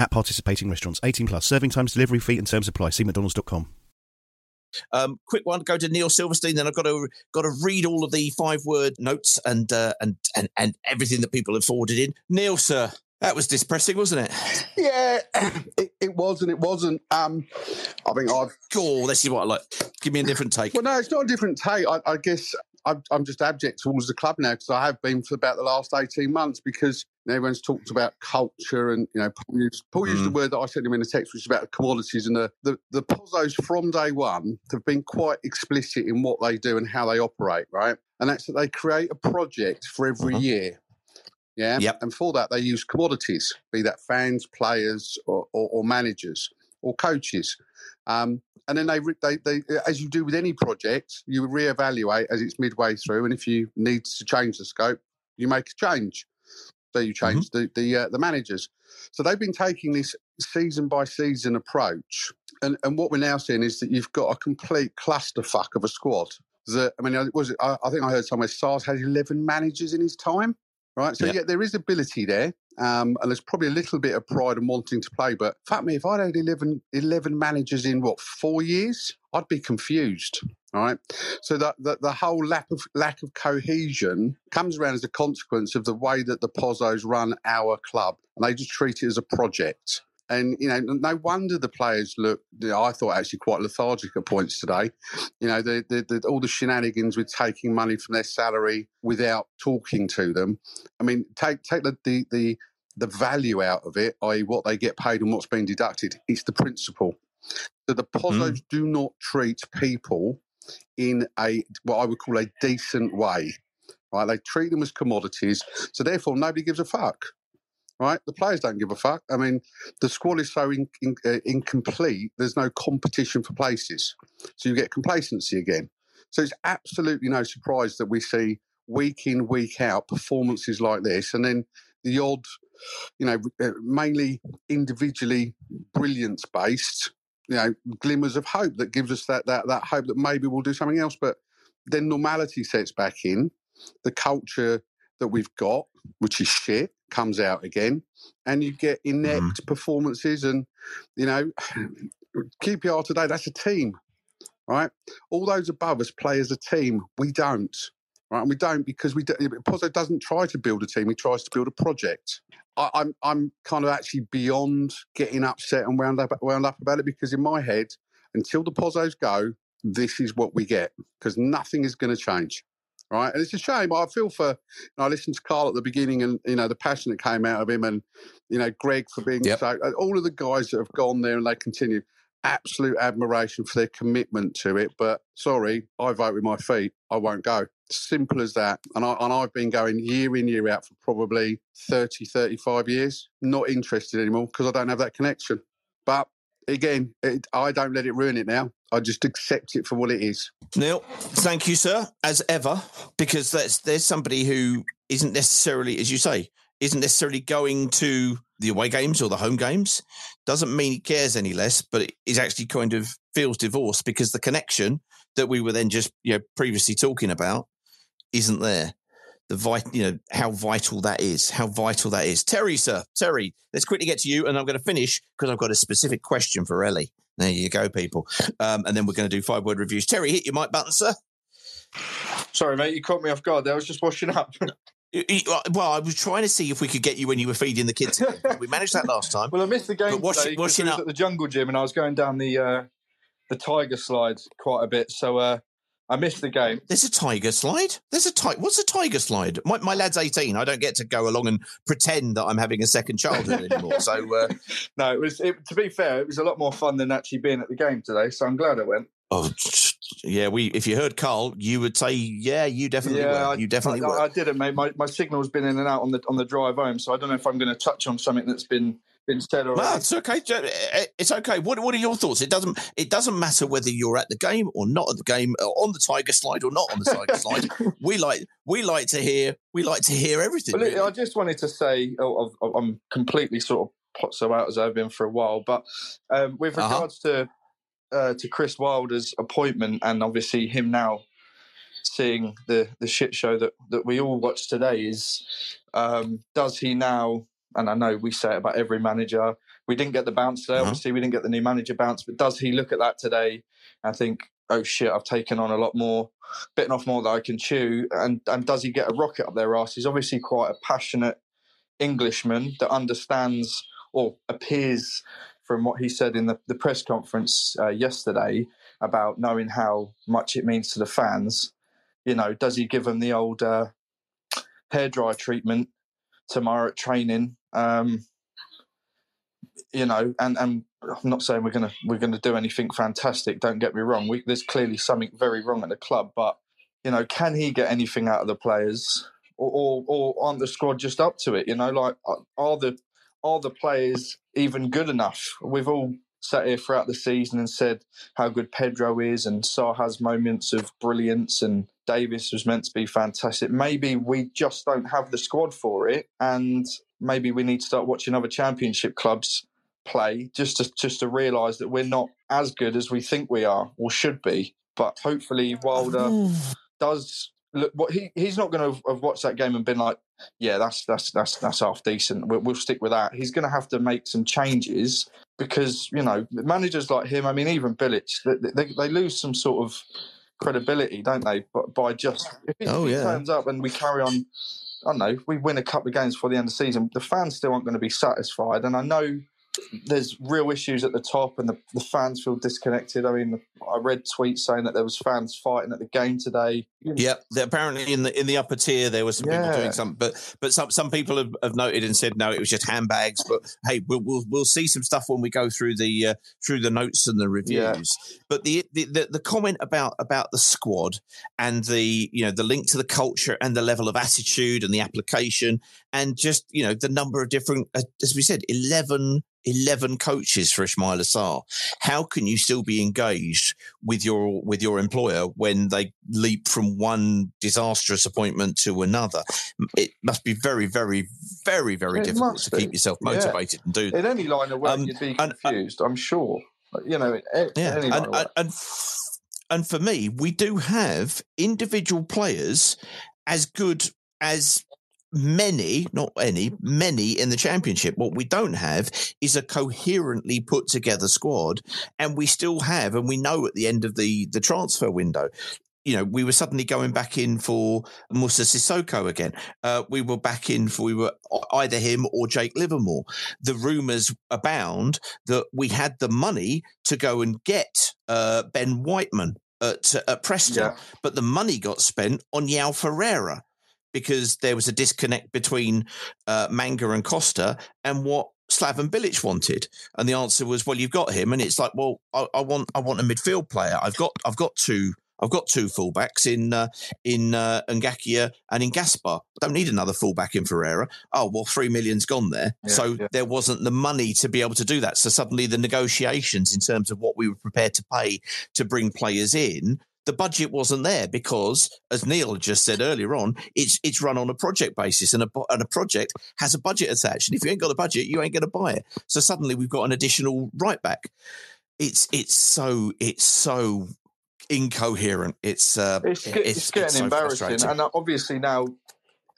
At participating restaurants, eighteen plus, serving times, delivery fee and terms apply. See mcdonalds dot com. Um, quick one, go to Neil Silverstein. Then I've got to got to read all of the five-word notes and, uh, and and and everything that people have forwarded in. Neil, sir, that was depressing, wasn't it? Yeah, it, it was and it wasn't. Um, I think I've... Oh, this is what I like. Give me a different take. Well, no, it's not a different take. I, I guess I'm, I'm just abject towards the club now, because I have been for about the last eighteen months, because you know, everyone's talked about culture and, you know, Paul used, Paul used mm. the word that I sent him in a text, which is about qualities, and the, the, the Pozzos from day one have been quite explicit in what they do and how they operate, right? And that's that they create a project for every mm-hmm. year. Yeah. Yep. And for that, they use commodities, be that fans, players, or, or, or managers or coaches. Um, and then they, they, they, as you do with any project, you reevaluate as it's midway through. And if you need to change the scope, you make a change. So you change mm-hmm. the the, uh, the managers. So they've been taking this season by season approach. And, and what we're now seeing is that you've got a complete clusterfuck of a squad. That, I mean, it was, I, I think I heard somewhere Sarr's had eleven managers in his time. Right, so yep. yeah, there is ability there, um, and there's probably a little bit of pride and wanting to play. But fuck me, if I'd had eleven, eleven managers in what four years, I'd be confused. All right, so that, that the whole lack of lack of cohesion comes around as a consequence of the way that the Pozzos run our club, and they just treat it as a project. And, you know, no wonder the players look, you know, I thought, actually quite lethargic at points today. You know, the, the, the, all the shenanigans with taking money from their salary without talking to them. I mean, take take the the, the, the value out of it, that is what they get paid and what's been deducted. It's the principle. So the Pozzos mm. do not treat people in a, what I would call a decent way. Right? They treat them as commodities. So therefore, nobody gives a fuck. Right, the players don't give a fuck. I mean, the squad is so in, in, uh, incomplete, there's no competition for places. So you get complacency again. So it's absolutely no surprise that we see week in, week out performances like this. And then the odd, you know, mainly individually brilliance-based, you know, glimmers of hope that gives us that that that hope that maybe we'll do something else. But then normality sets back in. The culture that we've got, which is shit, comes out again, and you get inept mm. performances. And, you know, Q P R today, that's a team, right? All those above us play as a team. We don't, right? And we don't because we do, Pozzo doesn't try to build a team. He tries to build a project. I, I'm I'm kind of actually beyond getting upset and wound up, wound up about it, because in my head, until the Pozzos go, this is what we get, because nothing is going to change. Right, and it's a shame. I feel for. You know, I listened to Carl at the beginning, and you know the passion that came out of him, and you know Greg for being yep. so. All of the guys that have gone there and they continue, absolute admiration for their commitment to it. But sorry, I vote with my feet. I won't go. Simple as that. And I and I've been going year in year out for probably thirty, thirty-five years. Not interested anymore because I don't have that connection. But again, it, I don't let it ruin it now. I just accept it for what it is. Neil, thank you, sir, as ever, because that's, there's somebody who isn't necessarily, as you say, isn't necessarily going to the away games or the home games. Doesn't mean he cares any less, but it is actually kind of feels divorced because the connection that we were then just, you know, previously talking about isn't there. The vit- you know, how vital that is, how vital that is. Terry, sir, Terry, let's quickly get to you, and I'm going to finish because I've got a specific question for Ellie. There you go, people. Um, and then we're going to do five-word reviews. Terry, hit your mic button, sir. Sorry, mate, you caught me off guard there. I was just washing up. Well, I was trying to see if we could get you when you were feeding the kids. We managed that last time. Well, I missed the game but today because I was up. At the jungle gym, and I was going down the uh, the tiger slide quite a bit, so uh, I missed the game. There's a tiger slide? There's a tiger. What's a tiger slide? My, my lad's eighteen. I don't get to go along and pretend that I'm having a second childhood anymore. So uh... no, it was. It, to be fair, it was a lot more fun than actually being at the game today. So I'm glad I went. Oh yeah, we. If you heard Carl, you would say, yeah, you definitely. Yeah, were. you definitely. I, were. I, I didn't, mate. My my signal's been in and out on the on the drive home, so I don't know if I'm going to touch on something that's been. Instead of well, it's okay. It's okay. What What are your thoughts? It doesn't It doesn't matter whether you're at the game or not at the game, or on the tiger slide or not on the tiger slide. We like we like to hear we like to hear everything. Well, really. I just wanted to say oh, I'm completely sort of Pozzo out as I've been for a while, but um, with regards uh-huh. to uh, to Chris Wilder's appointment, and obviously him now seeing the the shit show that that we all watched today, is um, does he now? And I know we say it about every manager. We didn't get the bounce today. Obviously, we didn't get the new manager bounce. But does he look at that today and think, oh, shit, I've taken on a lot more, bitten off more than I can chew? And and does he get a rocket up their arse? He's obviously quite a passionate Englishman that understands, or appears from what he said in the, the press conference uh, yesterday, about knowing how much it means to the fans. you know, does he give them the old uh, hairdryer treatment tomorrow at training? Um, you know, and, and I'm not saying we're gonna we're gonna do anything fantastic. Don't get me wrong. We, there's clearly something very wrong at the club, but you know, can he get anything out of the players, or or, or aren't the squad just up to it? You know, like are the are the players even good enough? We've all sat here throughout the season and said how good Pedro is, and Saha's moments of brilliance, and Davis was meant to be fantastic. Maybe we just don't have the squad for it, and maybe we need to start watching other Championship clubs play just to just to realise that we're not as good as we think we are or should be. But hopefully Wilder does look. What he he's not going to have watched that game and been like, yeah, that's that's that's that's half decent. We'll, we'll stick with that. He's going to have to make some changes. Because, you know, managers like him, I mean, even Bilic, they, they, they lose some sort of credibility, don't they? But by just, if it oh, yeah. turns up and we carry on, I don't know, we win a couple of games before the end of the season, the fans still aren't going to be satisfied. And I know there's real issues at the top and the, the fans feel disconnected. I mean, I read tweets saying that there was fans fighting at the game today. Yeah, apparently in the in the upper tier there was some yeah. people doing something, but but some some people have, have noted and said no, it was just handbags. But hey, we'll we'll, we'll see some stuff when we go through the uh, through the notes and the reviews. Yeah. But the, the the the comment about about the squad and the you know the link to the culture and the level of attitude and the application and just you know the number of different uh, as we said eleven. eleven coaches for Ismail Assar. How can you still be engaged with your with your employer when they leap from one disastrous appointment to another? It must be very, very, very, very it difficult to be. keep yourself motivated yeah. and do that. In any line of work, um, you'd be confused, and, uh, I'm sure. You know, in yeah. any line and, of work. And, and, and for me, we do have individual players as good as... Many, not any, many in the Championship. What we don't have is a coherently put together squad, and we still have, and we know at the end of the, the transfer window, you know, we were suddenly going back in for Musa Sissoko again. Uh, we were back in for we were either him or Jake Livermore. The rumours abound that we had the money to go and get uh, Ben Whiteman at, at Preston, yeah. but the money got spent on João Ferreira, because there was a disconnect between uh, Manga and Costa and what Slaven Bilic wanted. And the answer was, well, you've got him. And it's like, well, I, I want I want a midfield player. I've got I've got two I've got two fullbacks in uh, in uh, Ngakia and in Gaspar. I don't need another fullback in Ferreira. Oh, well, three million's gone there. Yeah, so yeah. there wasn't the money to be able to do that. So suddenly the negotiations in terms of what we were prepared to pay to bring players in, the budget wasn't there because, as Neil just said earlier on, it's it's run on a project basis, and a and a project has a budget attached. And if you ain't got a budget, you ain't going to buy it. So suddenly we've got an additional right back. It's it's so it's so incoherent. It's uh, it's, it's, it's getting it's so embarrassing. And obviously now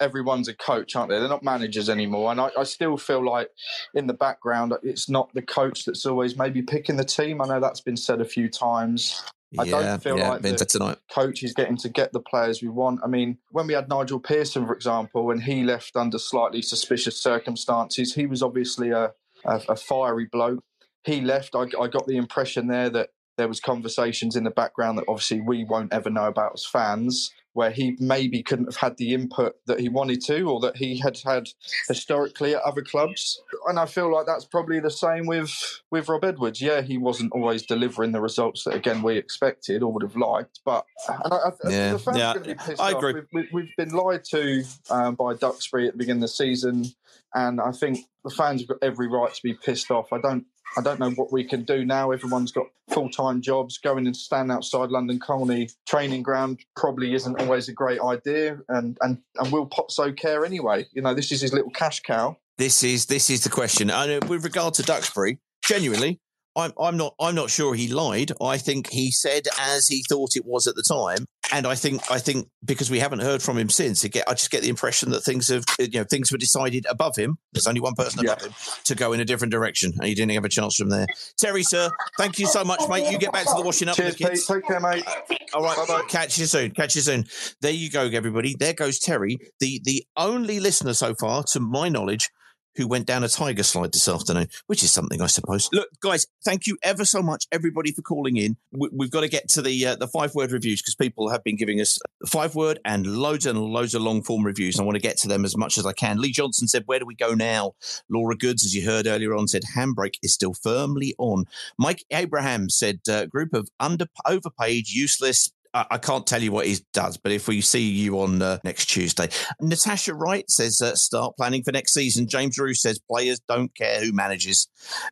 everyone's a coach, aren't they? They're not managers anymore. And I, I still feel like in the background, it's not the coach that's always maybe picking the team. I know that's been said a few times. I yeah, don't feel yeah, like the coach is getting to get the players we want. I mean, when we had Nigel Pearson, for example, when he left under slightly suspicious circumstances, he was obviously a, a, a fiery bloke. He left. I, I got the impression there that there was conversations in the background that obviously we won't ever know about as fans, where he maybe couldn't have had the input that he wanted to or that he had had historically at other clubs. And I feel like that's probably the same with, with Rob Edwards. Yeah, he wasn't always delivering the results that, again, we expected or would have liked. But and I, yeah. the fans yeah. are going to be pissed I off. Agree. We've, we've been lied to um, by Duxbury at the beginning of the season, and I think the fans have got every right to be pissed off. I don't I don't know what we can do now. Everyone's got full-time jobs. Going and stand outside London Colney training ground probably isn't always a great idea. And and, and will Pozzo care anyway? You know, this is his little cash cow. This is this is the question. And with regard to Duxbury, genuinely, I'm I'm not I'm not sure he lied. I think he said as he thought it was at the time. And I think I think because we haven't heard from him since, again, I just get the impression that things have you know things were decided above him. There's only one person above yeah. him to go in a different direction, and he didn't have a chance from there. Terry, sir, thank you so much, mate. You get back to the washing up. Cheers, Pete. Take care, mate. All right, Bye-bye. catch you soon. Catch you soon. There you go, everybody. There goes Terry, the the only listener so far, to my knowledge, who went down a tiger slide this afternoon, which is something, I suppose. Look, guys, thank you ever so much, everybody, for calling in. We, we've got to get to the uh, the five-word reviews, because people have been giving us five-word and loads and loads of long-form reviews. I want to get to them as much as I can. Lee Johnson said, where do we go now? Laura Goods, as you heard earlier on, said, handbrake is still firmly on. Mike Abraham said, uh, group of under overpaid, useless, I can't tell you what he does, but if we see you on uh, next Tuesday. Natasha Wright says, uh, start planning for next season. James Rue says, players don't care who manages.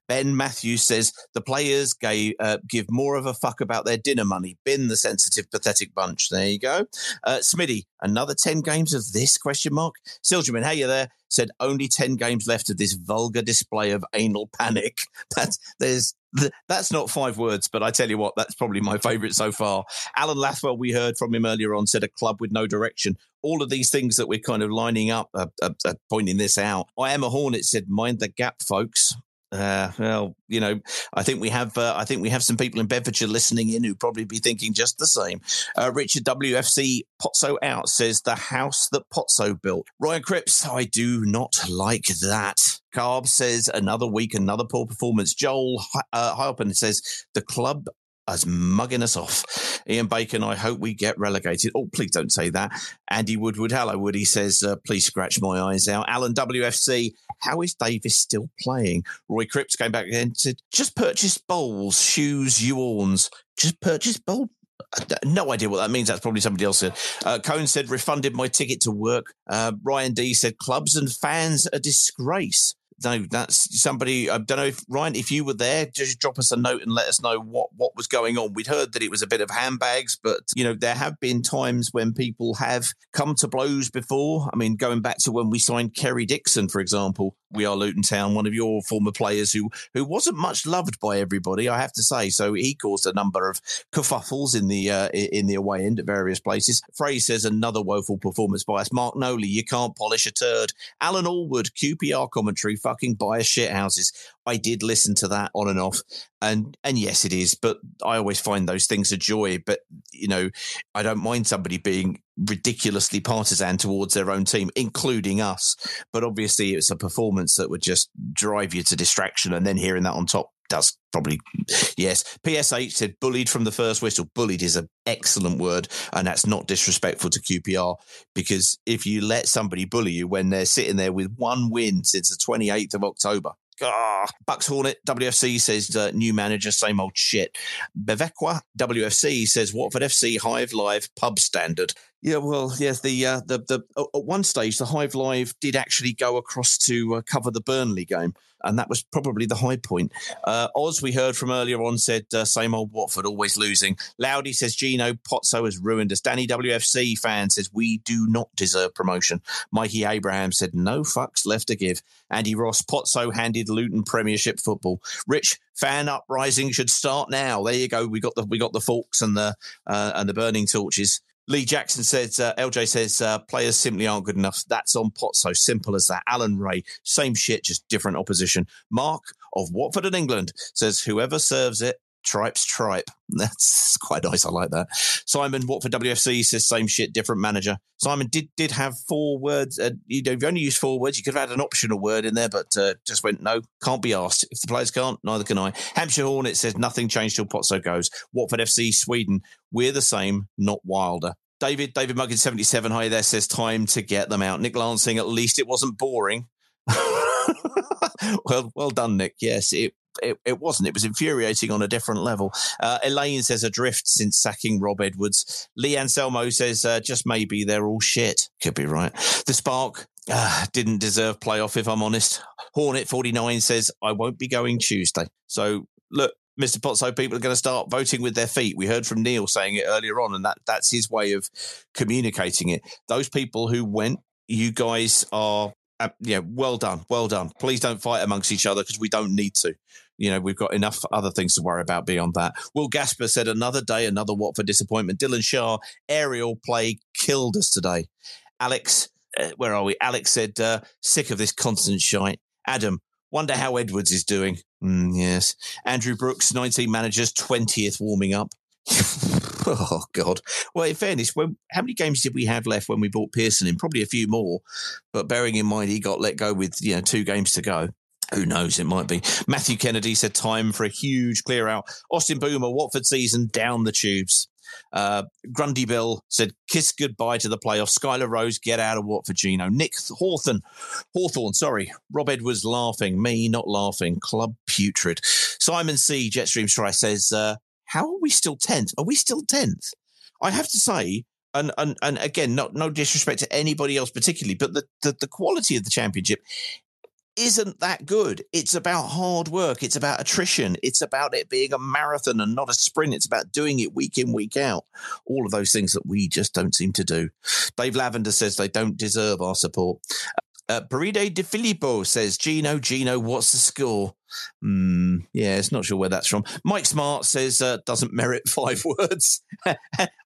Ben Matthews says, the players gave, uh, give more of a fuck about their dinner money. Bin the sensitive, pathetic bunch. There you go. Uh, Smitty, another ten games of this, question mark. Silgerman, hey, you there? Said, only ten games left of this vulgar display of anal panic. That, there's... That's not five words, but I tell you what, that's probably my favourite so far. Alan Lathwell, we heard from him earlier on, said a club with no direction. All of these things that we're kind of lining up, uh, uh, uh, pointing this out. I Am a Hornet said, mind the gap, folks. Uh, well, you know, I think we have uh, I think we have some people in Bedfordshire listening in who probably be thinking just the same. Uh, Richard W F C, Pozzo out, says the house that Pozzo built. Ryan Cripps, I do not like that. Carb says another week, another poor performance. Joel uh, Hyalpin says the club is mugging us off. Ian Bacon, I hope we get relegated. Oh, please don't say that. Andy Woodward, hello Woody, says uh, please scratch my eyes out. Alan W F C, how is Davis still playing? Roy Cripps came back again and said, just purchase bowls, shoes, yawns. Just purchase bowls. No idea what that means. That's probably somebody else said. Uh, Kone said, refunded my ticket to work. Uh, Ryan D said, clubs and fans a disgrace. No, that's somebody, I don't know if, Ryan, if you were there, just drop us a note and let us know what, what was going on. We'd heard that it was a bit of handbags, but, you know, there have been times when people have come to blows before. I mean, going back to when we signed Kerry Dixon, for example, we are Luton Town, one of your former players who, who wasn't much loved by everybody, I have to say. So he caused a number of kerfuffles in the uh, in the away end at various places. Frey says another woeful performance by us. Mark Noley, you can't polish a turd. Alan Allwood, Q P R commentary, fucking bias shithouses. I did listen to that on and off. And and yes, it is. But I always find those things a joy. But, you know, I don't mind somebody being ridiculously partisan towards their own team, including us. But obviously it's a performance that would just drive you to distraction. And then hearing that on top does probably, yes. P S H said bullied from the first whistle. Bullied is an excellent word. And that's not disrespectful to Q P R, because if you let somebody bully you when they're sitting there with one win since the twenty-eighth of October, Ah, Bucks Hornet W F C says uh, new manager, same old shit. Bevekwa W F C says Watford F C Hive Live pub standard. Yeah, well, yes. The uh, the the uh, at one stage the Hive Live did actually go across to uh, cover the Burnley game, and that was probably the high point. Uh, Oz, we heard from earlier on, said uh, same old Watford, always losing. Loudy says Gino Pozzo has ruined us. Danny W F C fan says we do not deserve promotion. Mikey Abraham said no fucks left to give. Andy Ross, Pozzo handed Luton Premiership football. Rich, fan uprising should start now. There you go. We got the we got the forks and the uh, and the burning torches. Lee Jackson says, uh, L J says, uh, players simply aren't good enough. That's on Pozzo. Simple as that. Alan Ray, same shit, just different opposition. Mark of Watford and England says, whoever serves it, tripe's tripe. That's quite nice. I like that. Simon, Watford W F C says, same shit, different manager. Simon did did have four words. Uh, you know, if you only used four words, you could have had an optional word in there, but uh, just went, no, can't be asked. If the players can't, neither can I. Hampshire Hornet says, nothing changed till Pozzo goes. Watford F C, Sweden, we're the same, not Wilder. David, David Muggin, seventy-seven, hi there, says, time to get them out. Nick Lansing, at least it wasn't boring. well, well done, Nick. Yes, it It, it wasn't. It was infuriating on a different level. Uh, Elaine says adrift since sacking Rob Edwards. Lee Anselmo says uh, just maybe they're all shit. Could be right. The Spark uh, didn't deserve playoff, if I'm honest. Hornet forty-nine says I won't be going Tuesday. So look, Mister Pozzo, people are going to start voting with their feet. We heard from Neil saying it earlier on, and that that's his way of communicating it. Those people who went, you guys are. Uh, yeah, well done, well done. Please don't fight amongst each other because we don't need to. You know, we've got enough other things to worry about beyond that. Will Gasper said, another day, another Watford disappointment. Dylan Shah, aerial play killed us today. Alex, uh, where are we? Alex said, uh, sick of this constant shite. Adam, wonder how Edwards is doing. Mm, yes. Andrew Brooks, nineteen managers, twentieth warming up. Oh, God. Well, in fairness, when, how many games did we have left when we bought Pearson in? Probably a few more. But bearing in mind he got let go with, you know, two games to go. Who knows? It might be. Matthew Kennedy said time for a huge clear out. Austin Boomer, Watford season down the tubes. Uh, Grundy Bill said kiss goodbye to the playoffs. Skylar Rose, get out of Watford, Gino. Nick Hawthorne, Hawthorne, sorry. Rob Edwards laughing. Me not laughing. Club putrid. Simon C. Jetstream Strike says, uh, how are we still tenth? Are we still tenth? I have to say, and and, and again, not, no disrespect to anybody else particularly, but the, the, the quality of the championship isn't that good. It's about hard work. It's about attrition. It's about it being a marathon and not a sprint. It's about doing it week in, week out. All of those things that we just don't seem to do. Dave Lavender says they don't deserve our support. Uh, Paride De Filippo says, Gino, Gino, what's the score? Mm, yeah, it's not sure where that's from. Mike Smart says, uh, doesn't merit five words.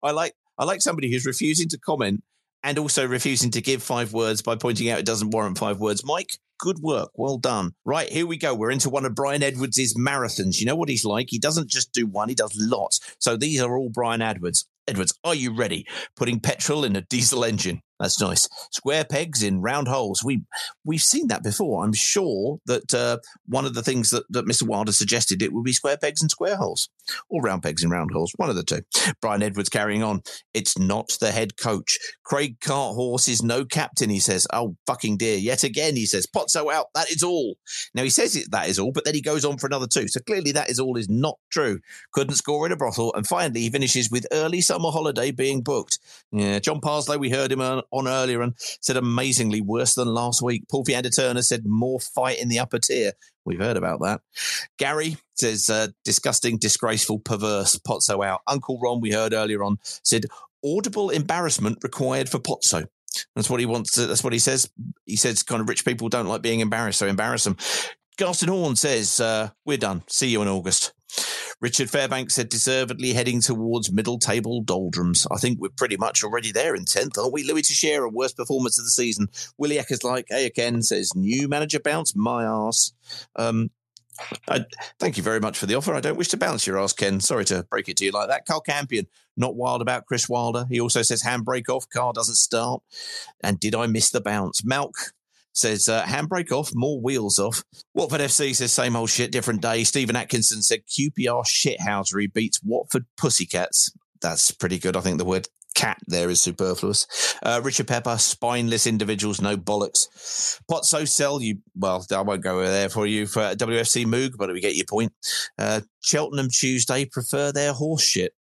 I like I like somebody who's refusing to comment and also refusing to give five words by pointing out it doesn't warrant five words. Mike, good work. Well done. Right, here we go. We're into one of Brian Edwards' marathons. You know what he's like? He doesn't just do one. He does lots. So these are all Brian Edwards. Edwards, are you ready? Putting petrol in a diesel engine. That's nice. Square pegs in round holes. We, we've seen that before. I'm sure that uh, one of the things that, that Mister Wilder suggested, it would be square pegs and square holes or round pegs and round holes, one of the two. Brian Edwards carrying on. It's not the head coach. Craig Carthorse is no captain, he says. Oh, fucking dear. Yet again, he says, Pozzo out. That is all. Now, he says it, that is all, but then he goes on for another two. So clearly that is all is not true. Couldn't score in a brothel. And finally, he finishes with early summer holiday being booked. Yeah, John Parslow, we heard him earn on earlier and said amazingly worse than last week. Paul Fiander Turner said more fight in the upper tier. We've heard about that. Gary says uh, disgusting, disgraceful, perverse, Pozzo out. Uncle Ron, we heard earlier on, said audible embarrassment required for Pozzo. That's what he wants. To, that's what he says. He says kind of rich people don't like being embarrassed, so embarrass them. Garston Horn says, uh, we're done. See you in August. Richard Fairbanks said, deservedly heading towards middle table doldrums. I think we're pretty much already there in tenth, aren't we? Louis Teixeira, worst performance of the season. Willie Eckers like, hey, again, says, new manager bounce, my arse. Um, I, thank you very much for the offer. I don't wish to bounce your arse, Ken. Sorry to break it to you like that. Carl Campion, not wild about Chris Wilder. He also says, handbrake off, car doesn't start. And did I miss the bounce? Malk says, uh, handbrake off, more wheels off. Watford F C says, same old shit, different day. Stephen Atkinson said, Q P R shithousery beats Watford pussycats. That's pretty good. I think the word cat there is superfluous. Uh, Richard Pepper, spineless individuals, no bollocks. Pozzo sell you, well, I won't go over there for you for W F C Moog, but we get your point. Uh, Cheltenham Tuesday prefer their horse shit.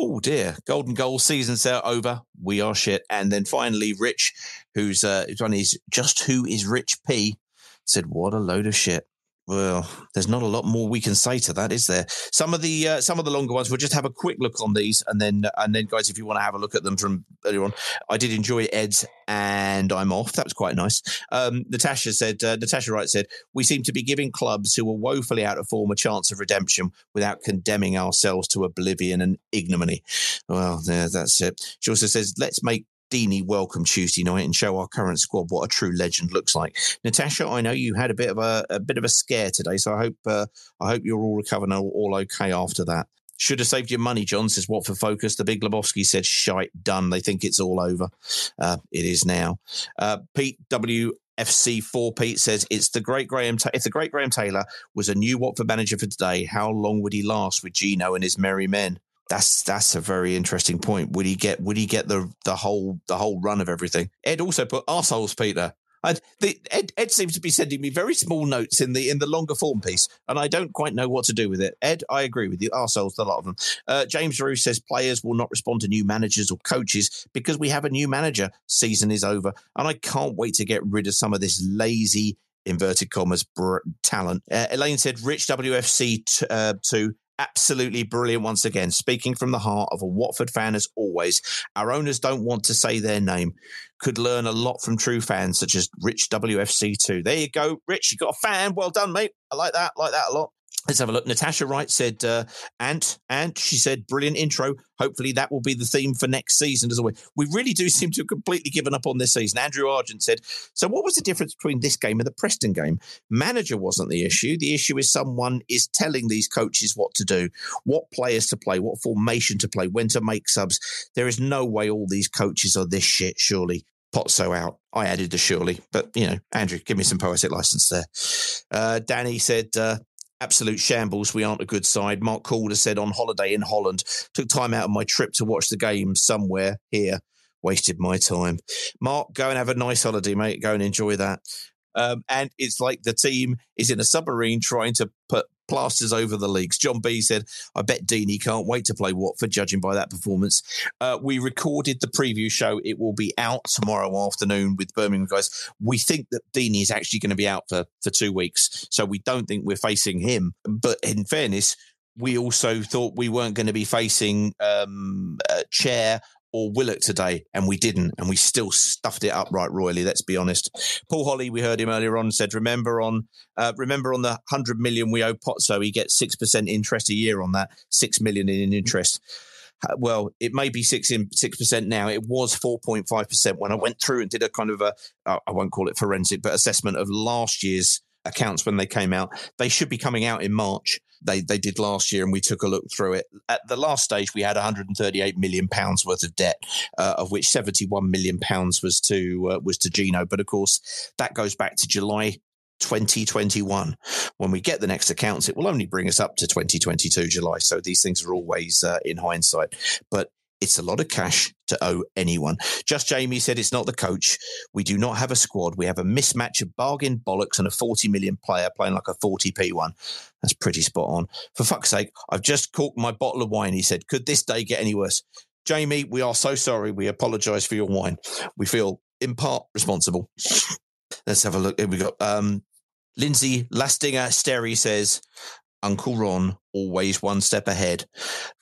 Oh, dear. Golden goal, season's over. We are shit. And then finally, Rich, who's uh, done his Just Who Is Rich P, said, what a load of shit. Well, there's not a lot more we can say to that, is there? Some of the uh, some of the longer ones, we'll just have a quick look on these. And then, and then, guys, if you want to have a look at them from earlier on, I did enjoy Ed's and I'm off. That was quite nice. Um, Natasha said, uh, Natasha Wright said, we seem to be giving clubs who are woefully out of form a chance of redemption without condemning ourselves to oblivion and ignominy. Well, yeah, that's it. She also says, let's make Deeney welcome Tuesday night and show our current squad what a true legend looks like. Natasha, I know you had a bit of a, a bit of a scare today, so I hope uh, I hope you're all recovering and all okay after that. Should have saved your money, John, says Watford Focus. The Big Lebowski said, shite, done. They think it's all over. Uh, it is now. Uh, Pete W. F C four Pete says, it's the great Graham. Ta- if the great Graham Taylor was a new Watford manager for today, how long would he last with Gino and his merry men? That's that's a very interesting point. Would he get would he get the the whole the whole run of everything? Ed also put arseholes, Peter. I, the, Ed, Ed seems to be sending me very small notes in the in the longer form piece, and I don't quite know what to do with it. Ed, I agree with you. Arseholes, a lot of them. Uh, James Roos says players will not respond to new managers or coaches because we have a new manager. Season is over, and I can't wait to get rid of some of this lazy, inverted commas, br- talent. Uh, Elaine said, Rich W F C t- uh, two. Absolutely brilliant once again. Speaking from the heart of a Watford fan as always. Our owners don't want to say their name. Could learn a lot from true fans such as Rich W F C two. There you go, Rich. You got a fan. Well done, mate. I like that. Like that a lot. Let's have a look. Natasha Wright said, uh, Ant, Ant, she said, brilliant intro. Hopefully that will be the theme for next season as well. We really do seem to have completely given up on this season. Andrew Argent said, so what was the difference between this game and the Preston game? Manager wasn't the issue. The issue is someone is telling these coaches what to do, what players to play, what formation to play, when to make subs. There is no way all these coaches are this shit, surely. Pozzo out. I added the surely. But, you know, Andrew, give me some poetic license there. Uh, Danny said... Uh, absolute shambles. We aren't a good side. Mark Calder said on holiday in Holland, took time out of my trip to watch the game somewhere here. Wasted my time. Mark, go and have a nice holiday, mate. Go and enjoy that. Um, and it's like the team is in a submarine trying to put plasters over the leaks. John B said, I bet Deeney can't wait to play Watford, judging by that performance. Uh, we recorded the preview show. It will be out tomorrow afternoon with Birmingham guys. We think that Deeney is actually going to be out for, for two weeks, so we don't think we're facing him. But in fairness, we also thought we weren't going to be facing um, uh, Chair or Willock today, and we didn't, and we still stuffed it up right royally, let's be honest. Paul Holly, we heard him earlier on, said, remember on uh, remember on the one hundred million we owe Pozzo, he gets six percent interest a year on that, six million in interest. Uh, well, it may be six in six percent now. It was four point five percent when I went through and did a kind of a, uh, I won't call it forensic, but assessment of last year's accounts when they came out. They should be coming out in March. They they did last year, and we took a look through it. At the last stage, we had one hundred thirty-eight million pounds worth of debt, uh, of which seventy-one million pounds was to uh, was to Gino. But, of course, that goes back to July twenty twenty-one. When we get the next accounts, it will only bring us up to twenty twenty-two July. So these things are always uh, in hindsight. But it's a lot of cash to owe anyone. Just Jamie said, it's not the coach. We do not have a squad. We have a mismatch of bargain bollocks and a forty million player playing like a forty p one. That's pretty spot on. For fuck's sake, I've just corked my bottle of wine, he said. Could this day get any worse? Jamie, we are so sorry. We apologise for your wine. We feel in part responsible. Let's have a look. Here we go. Um, Lindsay Lastinger Sterry says... Uncle Ron, always one step ahead.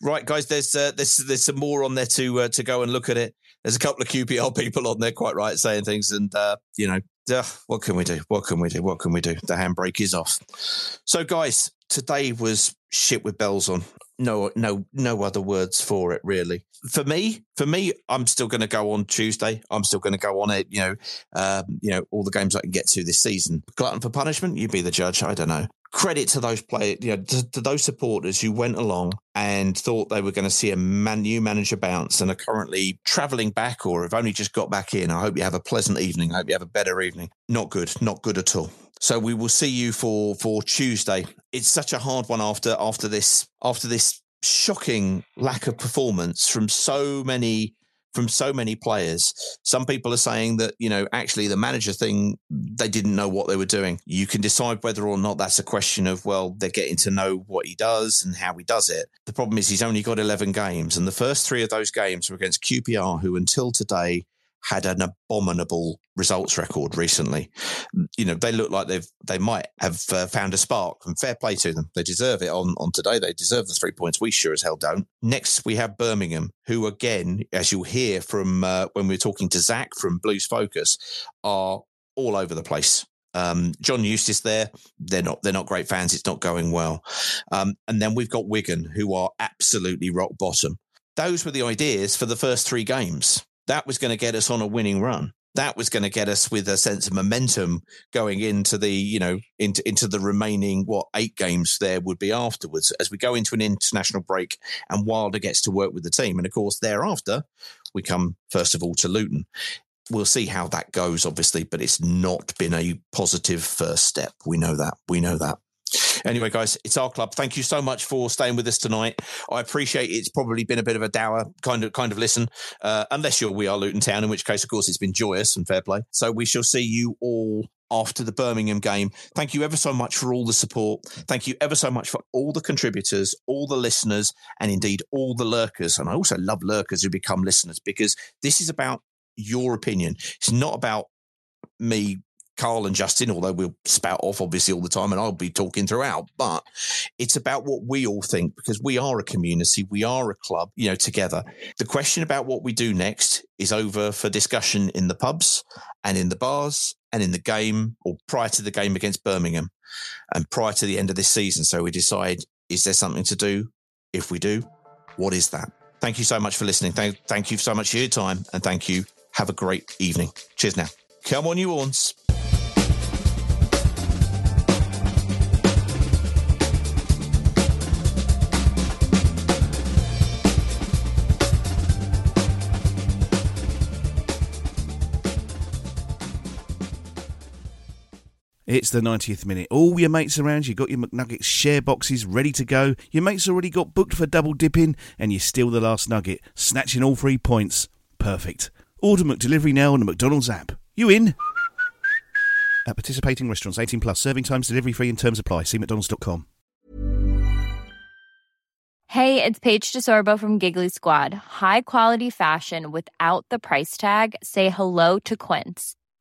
Right, guys, there's uh, there's there's some more on there to uh, to go and look at it. There's a couple of Q P R people on there, quite right, saying things, and uh, you know, uh, what can we do? What can we do? What can we do? The handbrake is off. So, guys, today was shit with bells on. No, no, no other words for it, really. For me, for me, I'm still going to go on Tuesday. I'm still going to go on it. You know, um, you know, all the games I can get to this season. Glutton for punishment. You be the judge. I don't know. Credit to those players, you know, to, to those supporters who went along and thought they were going to see a man, new manager bounce and are currently travelling back or have only just got back in. I hope you have a pleasant evening. I hope you have a better evening. Not good. Not good at all. So we will see you for, for Tuesday. It's such a hard one after after this after this shocking lack of performance from so many from so many players. Some people are saying that, you know, actually the manager thing, they didn't know what they were doing. You can decide whether or not that's a question of, well, they're getting to know what he does and how he does it. The problem is he's only got eleven games. And the first three of those games were against Q P R, who until today had an abominable results record recently. You know, they look like they've they might have uh, found a spark, and fair play to them. They deserve it on, on today. They deserve the three points. We sure as hell don't. Next, we have Birmingham, who again, as you'll hear from uh, when we were talking to Zach from Blues Focus, are all over the place. Um, John Eustace there, they're not they're not great fans. It's not going well. Um, and then we've got Wigan, who are absolutely rock bottom. Those were the ideas for the first three games. That was going to get us on a winning run. That was going to get us with a sense of momentum going into the, you know, into, into the remaining, what, eight games there would be afterwards as we go into an international break and Wilder gets to work with the team. And, of course, thereafter, we come, first of all, to Luton. We'll see how that goes, obviously, but it's not been a positive first step. We know that. We know that. Anyway, guys, it's our club. Thank you so much for staying with us tonight. I appreciate it's probably been a bit of a dour kind of kind of listen, uh, unless you're We Are Luton Town, in which case, of course, it's been joyous and fair play. So we shall see you all after the Birmingham game. Thank you ever so much for all the support. Thank you ever so much for all the contributors, all the listeners, and indeed all the lurkers. And I also love lurkers who become listeners, because this is about your opinion. It's not about me, Carl and Justin, although we'll spout off obviously all the time and I'll be talking throughout, but it's about what we all think, because we are a community, we are a club, you know, together. The question about what we do next is over for discussion in the pubs and in the bars and in the game, or prior to the game against Birmingham. and prior to the end of this season. So we decide, is there something to do? If we do, what is that? Thank you so much for listening. Thank, thank you so much for your time, and thank you. Have a great evening. Cheers now. Come on, you Orns. It's the ninetieth minute. All your mates around, you've got your McNuggets share boxes ready to go. Your mate's already got booked for double dipping, and you steal the last nugget, snatching all three points. Perfect. Order McDelivery now on the McDonald's app. You in? At participating restaurants, eighteen plus, serving times, delivery free and terms apply. See mcdonalds dot com. Hey, it's Paige DeSorbo from Giggly Squad. High quality fashion without the price tag. Say hello to Quince.